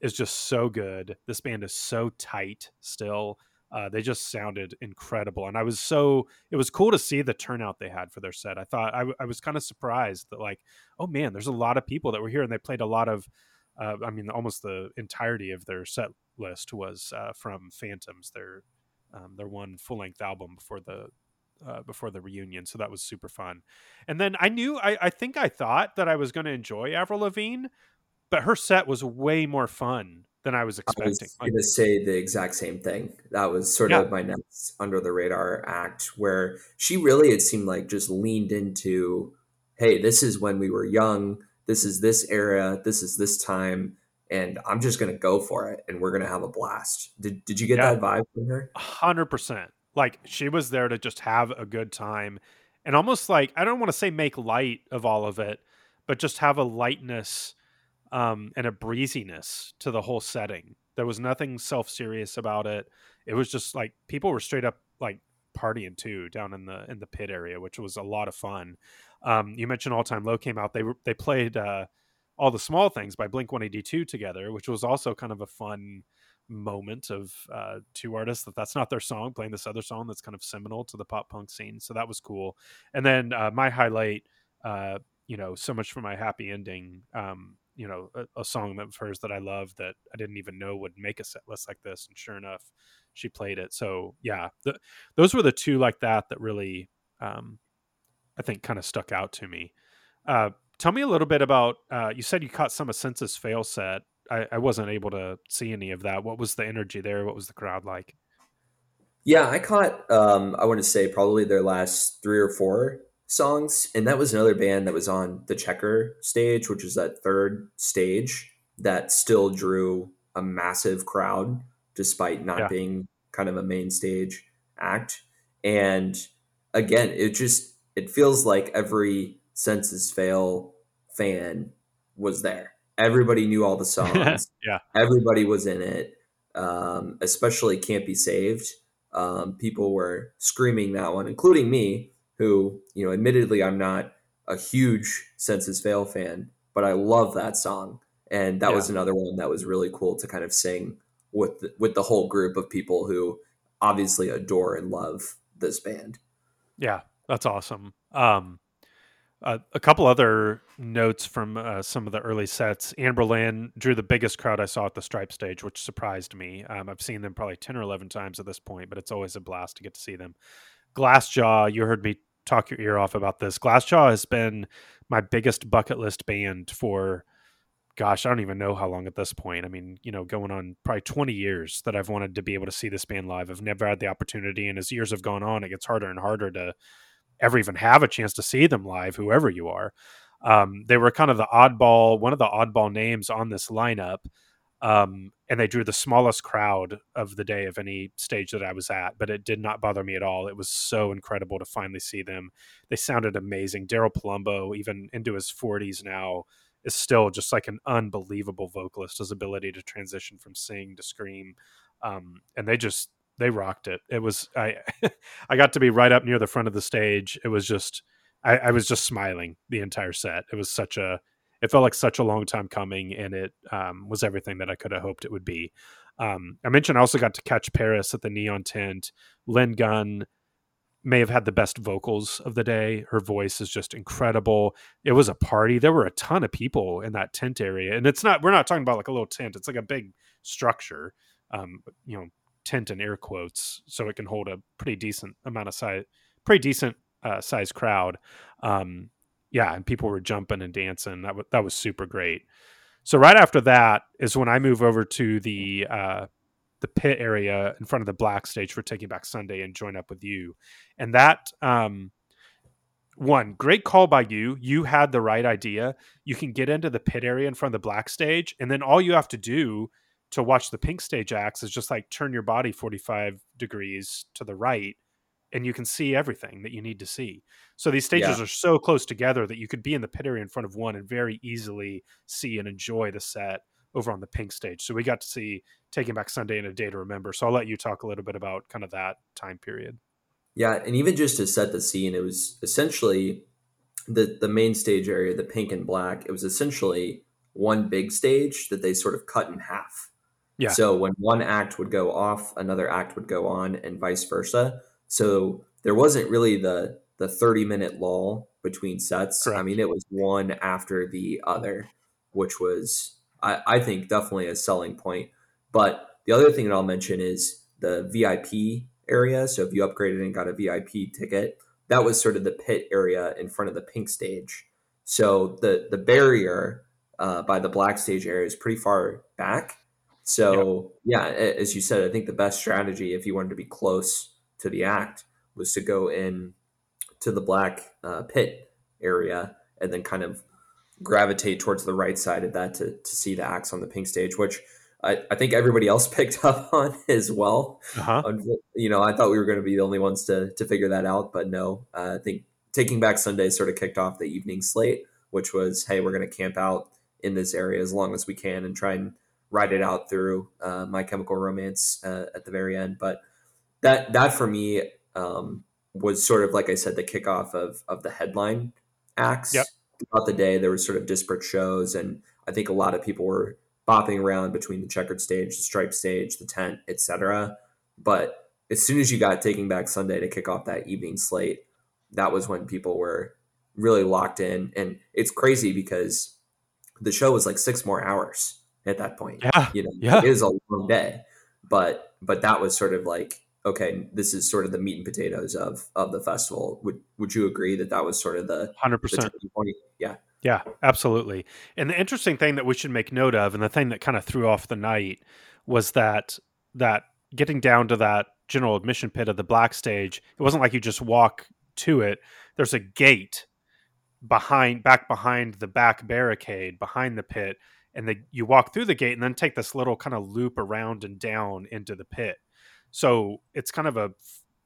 is just so good. This band is so tight still. They just sounded incredible. And it was cool to see the turnout they had for their set. I thought I was kind of surprised that, like, oh man, there's a lot of people that were here, and they played a lot of, almost the entirety of their set list was from Phantoms, their one full length album before the reunion. So that was super fun. And then I thought that I was going to enjoy Avril Lavigne, but her set was way more fun than I was expecting. I was going to say the exact same thing. That was sort of my next under the radar act, where she really, it seemed like, just leaned into, hey, this is when we were young. This is this era. This is this time. And I'm just going to go for it. And we're going to have a blast. Did you get that vibe from her? 100%. Like, she was there to just have a good time, and almost like, I don't want to say make light of all of it, but just have a lightness and a breeziness to the whole setting. There was nothing self-serious about it. It was just like people were straight up like partying too down in the pit area, which was a lot of fun. You mentioned All Time Low came out. They played All the Small Things by Blink-182 together, which was also kind of a fun moment of two artists that's not their song playing this other song that's kind of seminal to the pop punk scene. So that was cool. And then my highlight, so much for my happy ending. A song of hers that I love that I didn't even know would make a set list like this, and sure enough, she played it. So yeah, those were the two like that really, I think, kind of stuck out to me. Tell me a little bit about, you said you caught some of Senses Fail set. I wasn't able to see any of that. What was the energy there? What was the crowd like? Yeah, I caught, I want to say probably their last 3 or 4 songs, and that was another band that was on the Checker stage, which is that third stage that still drew a massive crowd despite not being kind of a main stage act. And again, it feels like every Senses Fail fan was there. Everybody knew all the songs. Everybody was in it. Especially Can't Be Saved. People were screaming that one, including me, who, admittedly, I'm not a huge Senses Fail fan, but I love that song. And that was another one that was really cool to kind of sing with the whole group of people who obviously adore and love this band. Yeah, that's awesome. A couple other notes from some of the early sets. Anberlin drew the biggest crowd I saw at the Stripe stage, which surprised me. I've seen them probably 10 or 11 times at this point, but it's always a blast to get to see them. Glassjaw, you heard me talk your ear off about this. Glassjaw has been my biggest bucket list band for, gosh, I don't even know how long at this point. I mean, going on probably 20 years that I've wanted to be able to see this band live. I've never had the opportunity, and as years have gone on, it gets harder and harder to ever even have a chance to see them live, whoever you are. They were kind of one of the oddball names on this lineup. And they drew the smallest crowd of the day of any stage that I was at, but it did not bother me at all. It was so incredible to finally see them. They sounded amazing. Daryl Palumbo, even into his 40s now, is still just like an unbelievable vocalist. His ability to transition from sing to scream. And they rocked it. It was, I got to be right up near the front of the stage. It was just, I was just smiling the entire set. It was it felt like such a long time coming, and it was everything that I could have hoped it would be. I mentioned I also got to catch Pvris at the Neon Tent. Lynn Gunn may have had the best vocals of the day. Her voice is just incredible. It was a party. There were a ton of people in that tent area. And it's not, we're not talking about like a little tent. It's like a big structure, you know, tent in air quotes. So it can hold a pretty decent amount of size, pretty decent size crowd. Yeah. And people were jumping and dancing. That was super great. So right after that is when I move over to the pit area in front of the black stage for Taking Back Sunday and Join Up With You. And that, one, great call by you. You had the right idea. You can get into the pit area in front of the black stage. And then all you have to do to watch the pink stage acts is just like turn your body 45 degrees to the right. And you can see everything that you need to see. So these stages are so close together that you could be in the pit area in front of one and very easily see and enjoy the set over on the pink stage. So we got to see Taking Back Sunday and A Day to Remember. So I'll let you talk a little bit about kind of that time period. Yeah. And even just to set the scene, it was essentially the main stage area, the pink and black. It was essentially one big stage that they sort of cut in half. Yeah. So when one act would go off, another act would go on and vice versa. So there wasn't really the 30-minute lull between sets. Correct. I mean, it was one after the other, which was, I think, definitely a selling point. But the other thing that I'll mention is the VIP area. So if you upgraded and got a VIP ticket, that was sort of the pit area in front of the pink stage. So the barrier by the black stage area is pretty far back. So, yeah, as you said, I think the best strategy if you wanted to be close to the act was to go in to the black pit area and then kind of gravitate towards the right side of that to see the acts on the pink stage, which I think everybody else picked up on as well. Uh-huh. You know, I thought we were going to be the only ones to figure that out, but no, I think Taking Back Sunday sort of kicked off the evening slate, which was, hey, we're going to camp out in this area as long as we can and try and ride it out through My Chemical Romance at the very end. But That for me was sort of, like I said, the kickoff of the headline acts. Yep. Throughout the day, there were sort of disparate shows, and I think a lot of people were bopping around between the checkered stage, the striped stage, the tent, etc. But as soon as you got Taking Back Sunday to kick off that evening slate, that was when people were really locked in. And it's crazy because the show was like 6 more hours at that point. Yeah. You know, yeah. It was a long day, but that was sort of like, okay, this is sort of the meat and potatoes of the festival. Would you agree that was sort of the 100%? Yeah. Yeah, absolutely. And the interesting thing that we should make note of, and the thing that kind of threw off the night, was that getting down to that general admission pit of the black stage, it wasn't like you just walk to it. There's a gate behind the back barricade, behind the pit. And you walk through the gate and then take this little kind of loop around and down into the pit. So it's kind of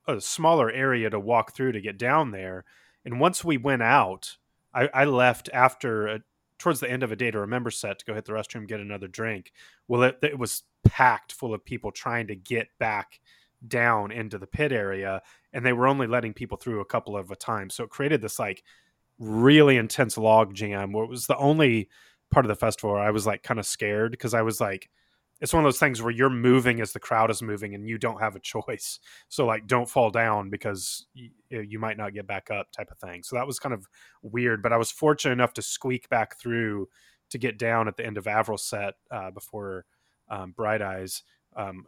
a smaller area to walk through to get down there. And once we went out, I left after towards the end of A Day to Remember set to go hit the restroom, get another drink. Well, it was packed full of people trying to get back down into the pit area, and they were only letting people through a couple of a time. So it created this like really intense log jam where it was the only part of the festival where I was like kind of scared, because I was like, it's one of those things where you're moving as the crowd is moving and you don't have a choice. So like, don't fall down because you might not get back up, type of thing. So that was kind of weird, but I was fortunate enough to squeak back through to get down at the end of Avril's set before Bright Eyes.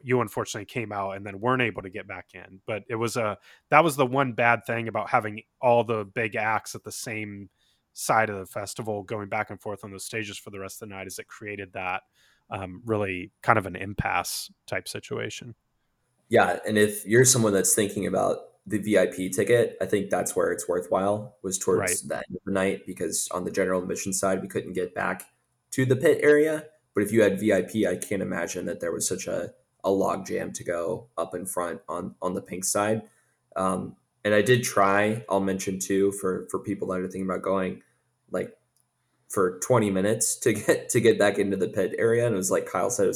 You unfortunately came out and then weren't able to get back in, but it was that was the one bad thing about having all the big acts at the same side of the festival going back and forth on those stages for the rest of the night, is it created that really kind of an impasse type situation. Yeah. And if you're someone that's thinking about the VIP ticket, I think that's where it's worthwhile, was towards the end of the night, because on the general admission side, we couldn't get back to the pit area. But if you had VIP, I can't imagine that there was such a log jam to go up in front on the pink side. And I did try, I'll mention too, for people that are thinking about going, like, for 20 minutes to get back into the pit area. And it was like Kyle said,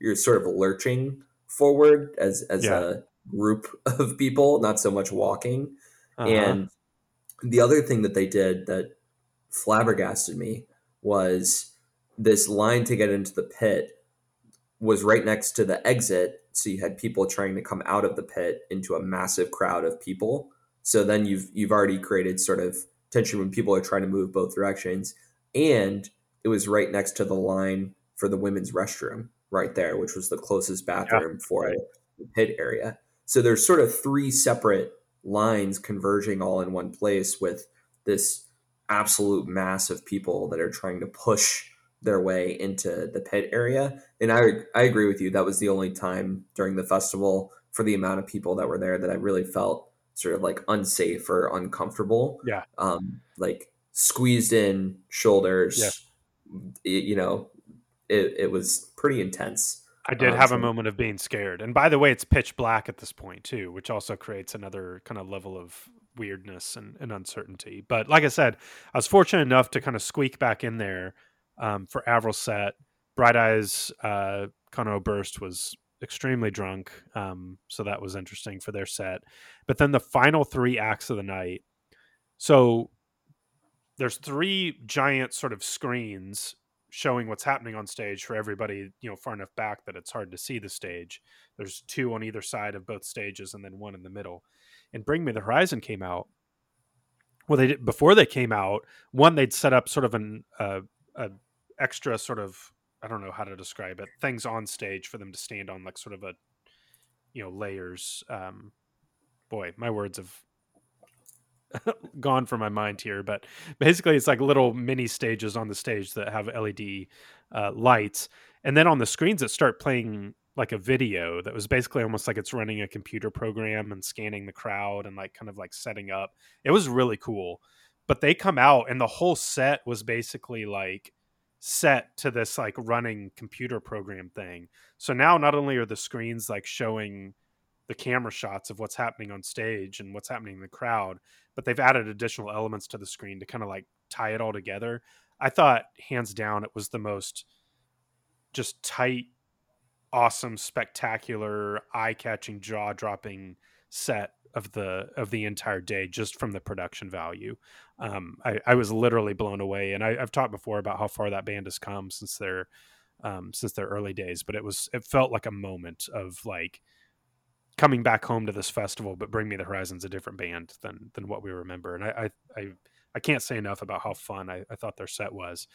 you're sort of lurching forward as a group of people, not so much walking. Uh-huh. And the other thing that they did that flabbergasted me was this line to get into the pit was right next to the exit. So you had people trying to come out of the pit into a massive crowd of people So then you've already created sort of tension when people are trying to move both directions. And it was right next to the line for the women's restroom right there, which was the closest bathroom for the pit area. So there's sort of three separate lines converging all in one place with this absolute mass of people that are trying to push their way into the pit area. And I agree with you. That was the only time during the festival for the amount of people that were there that I really felt sort of like unsafe or uncomfortable. Yeah. Like squeezed in shoulders, it was pretty intense. I did have a moment of being scared. And by the way, it's pitch black at this point too, which also creates another kind of level of weirdness and uncertainty. But like I said, I was fortunate enough to kind of squeak back in there for Avril's set. Bright Eyes, Conno Burst was extremely drunk. So that was interesting for their set. But then the final three acts of the night. So there's three giant sort of screens showing what's happening on stage for everybody, you know, far enough back that it's hard to see the stage. There's two on either side of both stages and then one in the middle. And Bring Me the Horizon came out. Well, they did, before they came out, one, they'd set up sort of an a extra sort of, I don't know how to describe it, things on stage for them to stand on, like sort of a, you know, layers. Boy, my words have gone from my mind here, but basically it's like little mini stages on the stage that have LED lights. And then on the screens that start playing like a video that was basically almost like it's running a computer program and scanning the crowd and like kind of like setting up. It was really cool, but they come out and the whole set was basically like set to this like running computer program thing. So now not only are the screens like showing the camera shots of what's happening on stage and what's happening in the crowd, but they've added additional elements to the screen to kind of like tie it all together. I thought hands down, it was the most just tight, awesome, spectacular, eye-catching, jaw-dropping set of the entire day, just from the production value. I was literally blown away. And I've talked before about how far that band has come since their early days, but it felt like a moment of like coming back home to this festival, but Bring Me the Horizon's a different band than what we remember. And I can't say enough about how fun I thought their set was.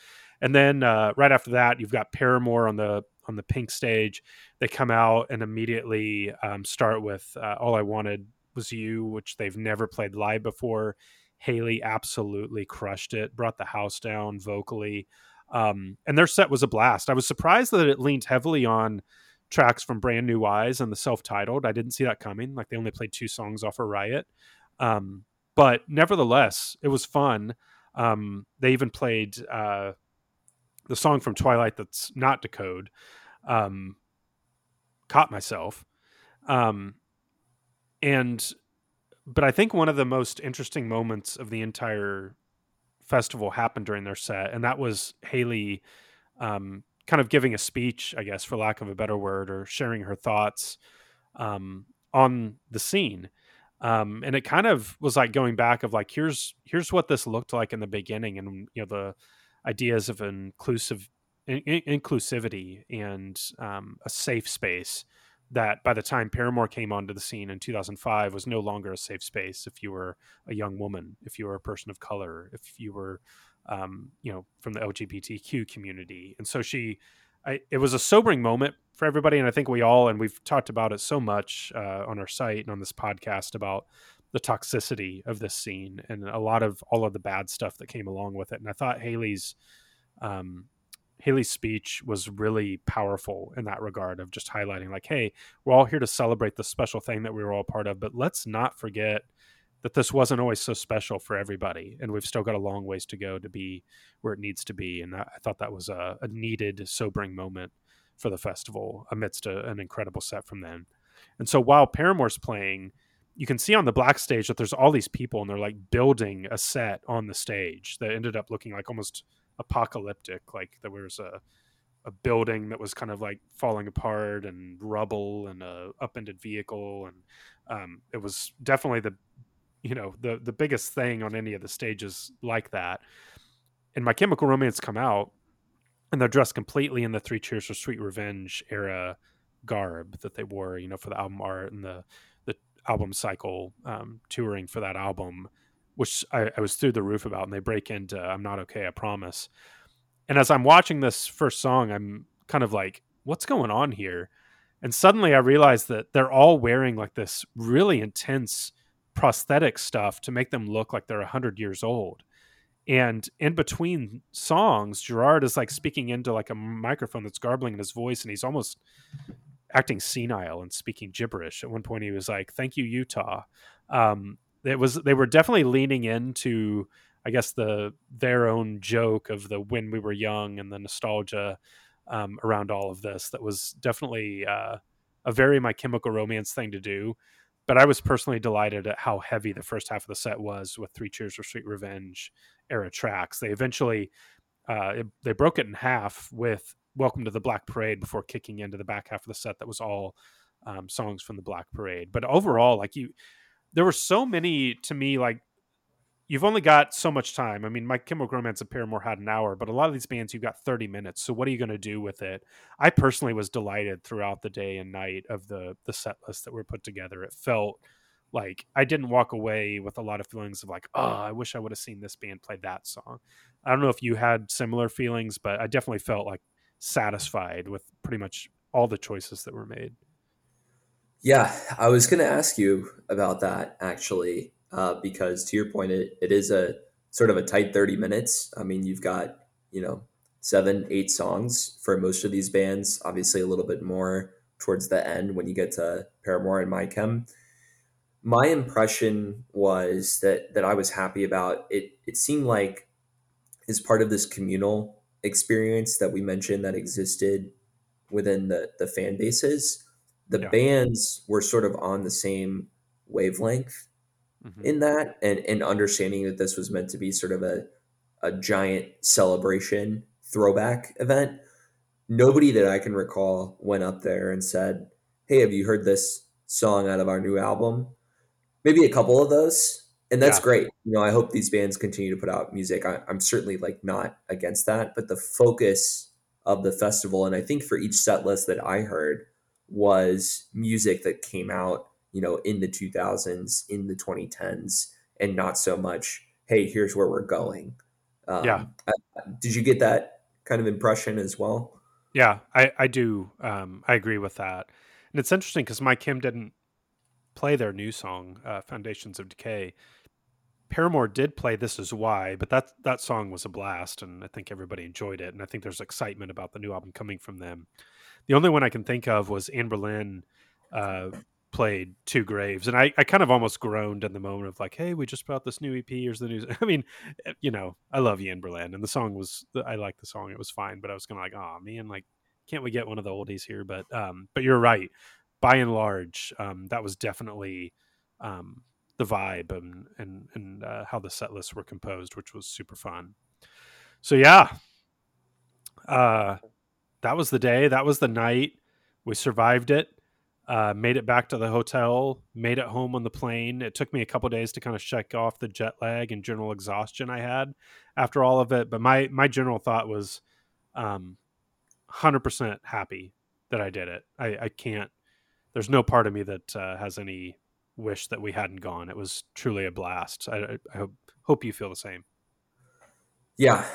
And then right after that, you've got Paramore on the pink stage. They come out and immediately start with All I Wanted Was You, which they've never played live before. Haley absolutely crushed it, brought the house down vocally. And their set was a blast. I was surprised that it leaned heavily on tracks from Brand New Eyes and the self-titled. I didn't see that coming. Like, they only played two songs off of Riot. But nevertheless, it was fun. They even played the song from Twilight that's not Decode, Caught Myself. But I think one of the most interesting moments of the entire festival happened during their set, and that was Haley kind of giving a speech, I guess, for lack of a better word, or sharing her thoughts on the scene. And it kind of was like going back of like, here's what this looked like in the beginning. And, you know, the ideas of inclusivity and a safe space that by the time Paramore came onto the scene in 2005 was no longer a safe space. If you were a young woman, if you were a person of color, if you were, you know, from the LGBTQ community. And so it was a sobering moment for everybody. And I think we've talked about it so much on our site and on this podcast about the toxicity of this scene and a lot of all of the bad stuff that came along with it. And I thought Haley's speech was really powerful in that regard of just highlighting like, hey, we're all here to celebrate this special thing that we were all part of, but let's not forget that this wasn't always so special for everybody. And we've still got a long ways to go to be where it needs to be. And I thought that was a needed, sobering moment for the festival amidst an incredible set from them. And so while Paramore's playing, you can see on the black stage that there's all these people and they're like building a set on the stage that ended up looking like almost apocalyptic. Like there was a building that was kind of like falling apart and rubble and a upended vehicle. And it was definitely the biggest thing on any of the stages like that. And My Chemical Romance come out and they're dressed completely in the Three Cheers for Sweet Revenge era garb that they wore, you know, for the album art and the album cycle, touring for that album, which I was through the roof about, and they break into I'm Not Okay, I Promise. And as I'm watching this first song, I'm kind of like, what's going on here? And suddenly I realized that they're all wearing like this really intense prosthetic stuff to make them look like they're 100 years old. And in between songs, Gerard is like speaking into like a microphone that's garbling in his voice, and he's almost acting senile and speaking gibberish. At one point he was like, thank you, Utah. They were definitely leaning into, I guess, their own joke of the when we were young and the nostalgia around all of this. That was definitely a very My Chemical Romance thing to do. But I was personally delighted at how heavy the first half of the set was with Three Cheers for Sweet Revenge era tracks. They eventually they broke it in half with Welcome to the Black Parade before kicking into the back half of the set that was all songs from the Black Parade. But overall, like there were so many, to me, like, you've only got so much time. I mean, My Chemical Romance and Paramore had an hour, but a lot of these bands, you've got 30 minutes. So what are you going to do with it? I personally was delighted throughout the day and night of the set list that were put together. It felt like I didn't walk away with a lot of feelings of like, oh, I wish I would have seen this band play that song. I don't know if you had similar feelings, but I definitely felt like satisfied with pretty much all the choices that were made. Yeah, I was going to ask you about that, actually. Because to your point, it is a sort of a tight 30 minutes. I mean, you've got, 7-8 songs for most of these bands, obviously a little bit more towards the end when you get to Paramore and My Chem. My impression was that I was happy about it. It seemed like as part of this communal experience that we mentioned that existed within the fan bases, the bands were sort of on the same wavelength in that, and understanding that this was meant to be sort of a giant celebration throwback event. Nobody that I can recall went up there and said, hey, have you heard this song out of our new album? Maybe a couple of those. And that's great. I hope these bands continue to put out music. I'm certainly like not against that, but the focus of the festival, and I think for each set list that I heard, was music that came out in the 2000s, in the 2010s, and not so much, hey, here's where we're going. Did you get that kind of impression as well? Yeah, I do. I agree with that. And it's interesting because My Chem didn't play their new song, Foundations of Decay. Paramore did play This Is Why, but that song was a blast, and I think everybody enjoyed it. And I think there's excitement about the new album coming from them. The only one I can think of was Anberlin, played Two Graves, and I kind of almost groaned in the moment of like, hey, we just put out this new EP, here's the news. I mean, I love Anberlin, and the song was, I liked the song, it was fine, but I was kind of like, oh man, like, can't we get one of the oldies here? But you're right, by and large, that was definitely the vibe and how the set lists were composed, which was super fun. So that was the day, that was the night. We survived it. Made it back to the hotel, made it home on the plane. It took me a couple days to kind of shake off the jet lag and general exhaustion I had after all of it. But my general thought was 100% happy that I did it. I can't, there's no part of me that has any wish that we hadn't gone. It was truly a blast. I hope you feel the same. Yeah,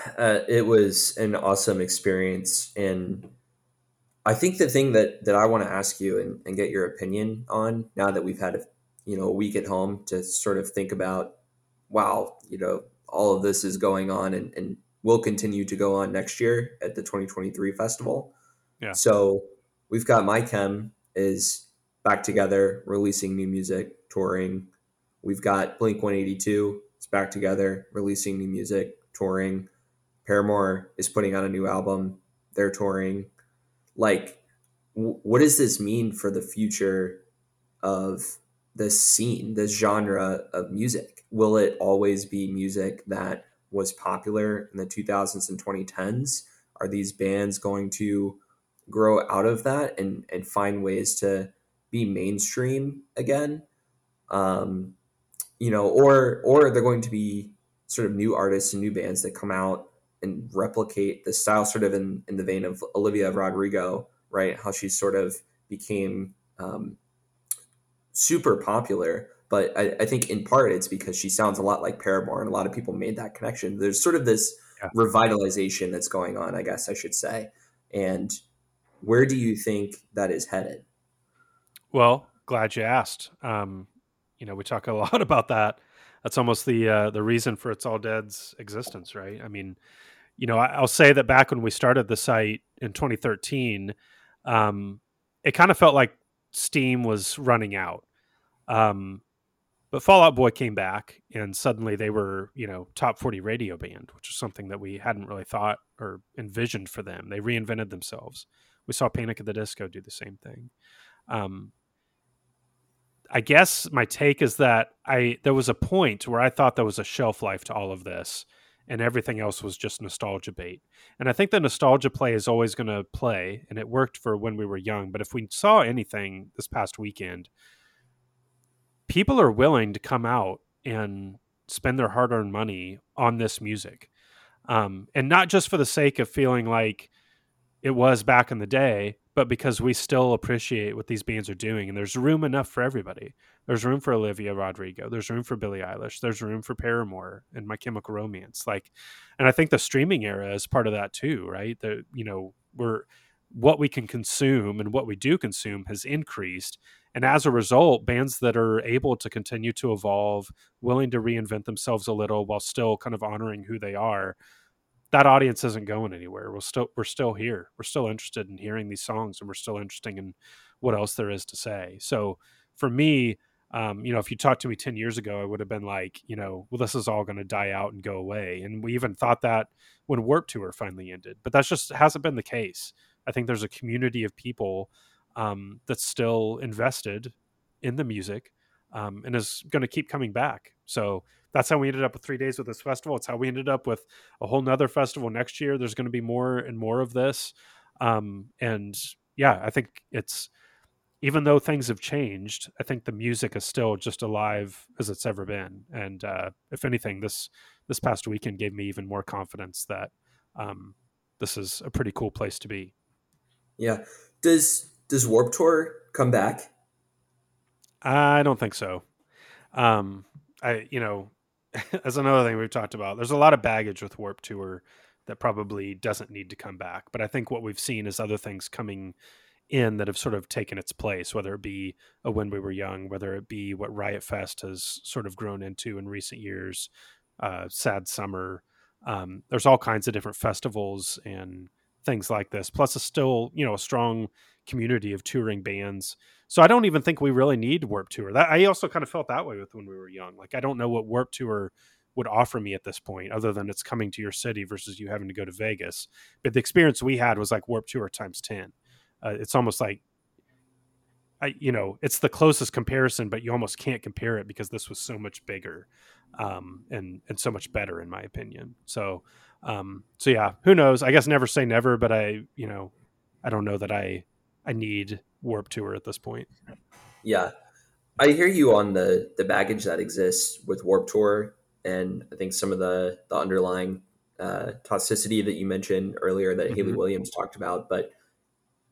it was an awesome experience. And I think the thing that I want to ask you and get your opinion on, now that we've had a week at home to sort of think about, wow, all of this is going on and will continue to go on next year at the 2023 festival. Yeah. So we've got My Chem is back together, releasing new music, touring. We've got Blink-182 is back together, releasing new music, touring. Paramore is putting out a new album. They're touring. Like, what does this mean for the future of this scene, this genre of music? Will it always be music that was popular in the 2000s and 2010s? Are these bands going to grow out of that and find ways to be mainstream again? Or are there going to be sort of new artists and new bands that come out and replicate the style, sort of in the vein of Olivia Rodrigo, right? How she sort of became super popular, but I think in part it's because she sounds a lot like Paramore, and a lot of people made that connection. There's sort of this revitalization that's going on, I guess I should say. And where do you think that is headed? Well, glad you asked. You know, we talk a lot about that. That's almost the reason for It's All Dead's existence, right? I mean, you know, I'll say that back when we started the site in 2013, it kind of felt like steam was running out. But Fall Out Boy came back, and suddenly they were, you know, top 40 radio band, which is something that we hadn't really thought or envisioned for them. They reinvented themselves. We saw Panic at the Disco do the same thing. I guess my take is that there was a point where I thought there was a shelf life to all of this, and everything else was just nostalgia bait. And I think the nostalgia play is always going to play, and it worked for When We Were Young. But if we saw anything this past weekend, people are willing to come out and spend their hard-earned money on this music. And not just for the sake of feeling like it was back in the day, but because we still appreciate what these bands are doing. And there's room enough for everybody. There's room for Olivia Rodrigo. There's room for Billie Eilish. There's room for Paramore and My Chemical Romance. And I think the streaming era is part of that too, right? What we can consume and what we do consume has increased. And as a result, bands that are able to continue to evolve, willing to reinvent themselves a little while still kind of honoring who they are, that audience isn't going anywhere. We're still here. We're still interested in hearing these songs, and we're still interested in what else there is to say. So for me, you know, if you talked to me 10 years ago, I would have been like, you know, well, this is all going to die out and go away. And we even thought that when Warped Tour finally ended, but that just hasn't been the case. I think there's a community of people that's still invested in the music and is going to keep coming back. So that's how we ended up with 3 days with this festival. It's how we ended up with a whole nother festival next year. There's going to be more and more of this. And yeah, I think it's, even though things have changed, I think the music is still just alive as it's ever been. And if anything, this past weekend gave me even more confidence that this is a pretty cool place to be. Yeah. Does Warped Tour come back? I don't think so. That's another thing we've talked about. There's a lot of baggage with Warped Tour that probably doesn't need to come back. But I think what we've seen is other things coming in that have sort of taken its place, whether it be a When We Were Young, whether it be what Riot Fest has sort of grown into in recent years, Sad Summer. There's all kinds of different festivals and things like this. Plus it's still, you know, a strong community of touring bands. So I don't even think we really need Warped Tour. That I also kind of felt that way with When We Were Young. Like, I don't know what Warped Tour would offer me at this point, other than it's coming to your city versus you having to go to Vegas. But the experience we had was like Warped Tour times 10. It's almost like, it's the closest comparison, but you almost can't compare it because this was so much bigger and so much better, in my opinion. So yeah, who knows? I guess never say never, but I don't know that I need Warped Tour at this point. Yeah, I hear you on the baggage that exists with Warped Tour, and I think some of the underlying toxicity that you mentioned earlier that Haley Williams talked about. But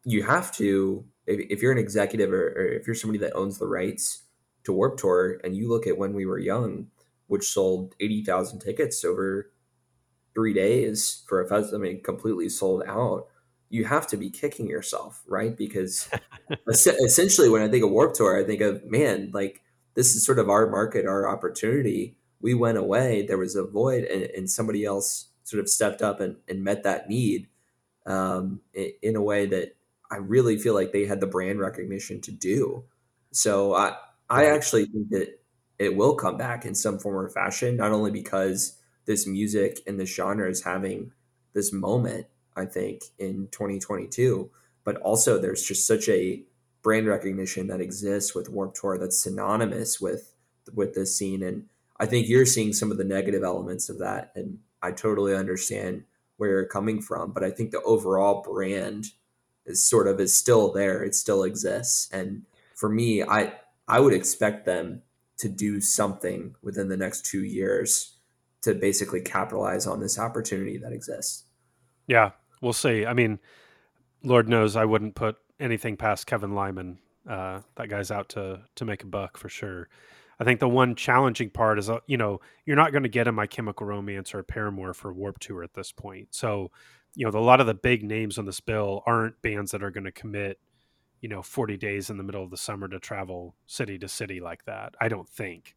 you have to, if you're an executive or if you're somebody that owns the rights to Warped Tour, and you look at When We Were Young, which sold 80,000 tickets over 3 days for a festival, completely sold out, you have to be kicking yourself, right? Because essentially when I think of Warped Tour, I think of, this is sort of our market, our opportunity. We went away, there was a void, and somebody else sort of stepped up and met that need in a way that I really feel like they had the brand recognition to do. So I actually think that it will come back in some form or fashion, not only because this music and this genre is having this moment, I think, in 2022, but also there's just such a brand recognition that exists with Warped Tour that's synonymous with this scene. And I think you're seeing some of the negative elements of that, and I totally understand where you're coming from, but I think the overall brand is still there. It still exists. And for me, I would expect them to do something within the next 2 years to basically capitalize on this opportunity that exists. Yeah, we'll see. Lord knows I wouldn't put anything past Kevin Lyman That guy's out to make a buck for sure. I think the one challenging part is, you know, you're not going to get a My Chemical Romance or a Paramore for Warped Tour at this point. So, you know, a lot of the big names on this bill aren't bands that are going to commit, you know, 40 days in the middle of the summer to travel city to city like that. I don't think,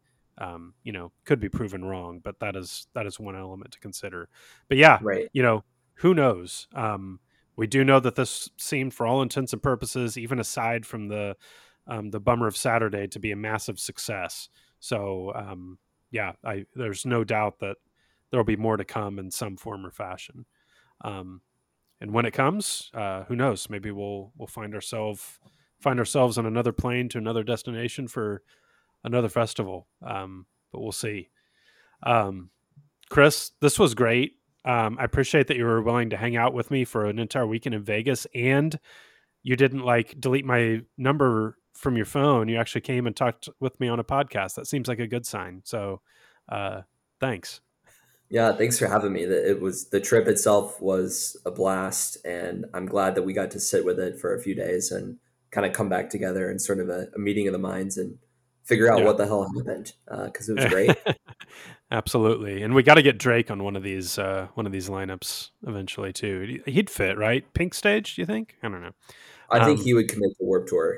you know, could be proven wrong, but that is one element to consider. But yeah, right. You know, who knows? We do know that this seemed, for all intents and purposes, even aside from the bummer of Saturday, to be a massive success. So, there's no doubt that there'll be more to come in some form or fashion. And when it comes, who knows? Maybe we'll find ourselves on another plane to another destination for another festival. But we'll see. Chris, this was great. I appreciate that you were willing to hang out with me for an entire weekend in Vegas, and you didn't delete my number from your phone. You actually came and talked with me on a podcast. That seems like a good sign. So, thanks. Yeah. Thanks for having me. The trip itself was a blast, and I'm glad that we got to sit with it for a few days and kind of come back together and sort of a meeting of the minds and figure out what the hell happened. 'Cause it was great. Absolutely. And we got to get Drake on one of these lineups eventually too. He'd fit, right? Pink stage, do you think? I don't know. I think he would commit to Warped Tour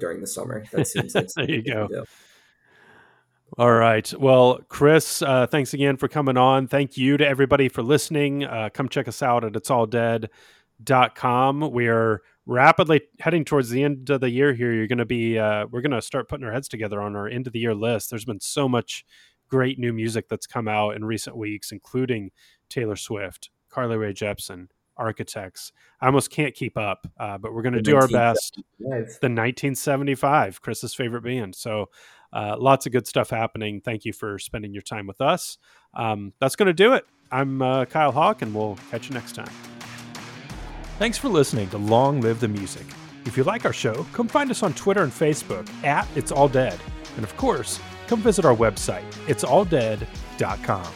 during the summer. That seems like there you go. All right. Well, Chris, thanks again for coming on. Thank you to everybody for listening. Come check us out at itsalldead.com. We are rapidly heading towards the end of the year here. We're going to start putting our heads together on our end of the year list. There's been so much great new music that's come out in recent weeks, including Taylor Swift, Carly Rae Jepsen, Architects. I almost can't keep up, but we're going to do our best. The 1975, Chris's favorite band. So lots of good stuff happening. Thank you for spending your time with us. That's going to do it. I'm Kyle Hawk, and we'll catch you next time. Thanks for listening to Long Live the Music. If you like our show, come find us on Twitter and Facebook @It's All Dead. And of course, come visit our website, itsalldead.com.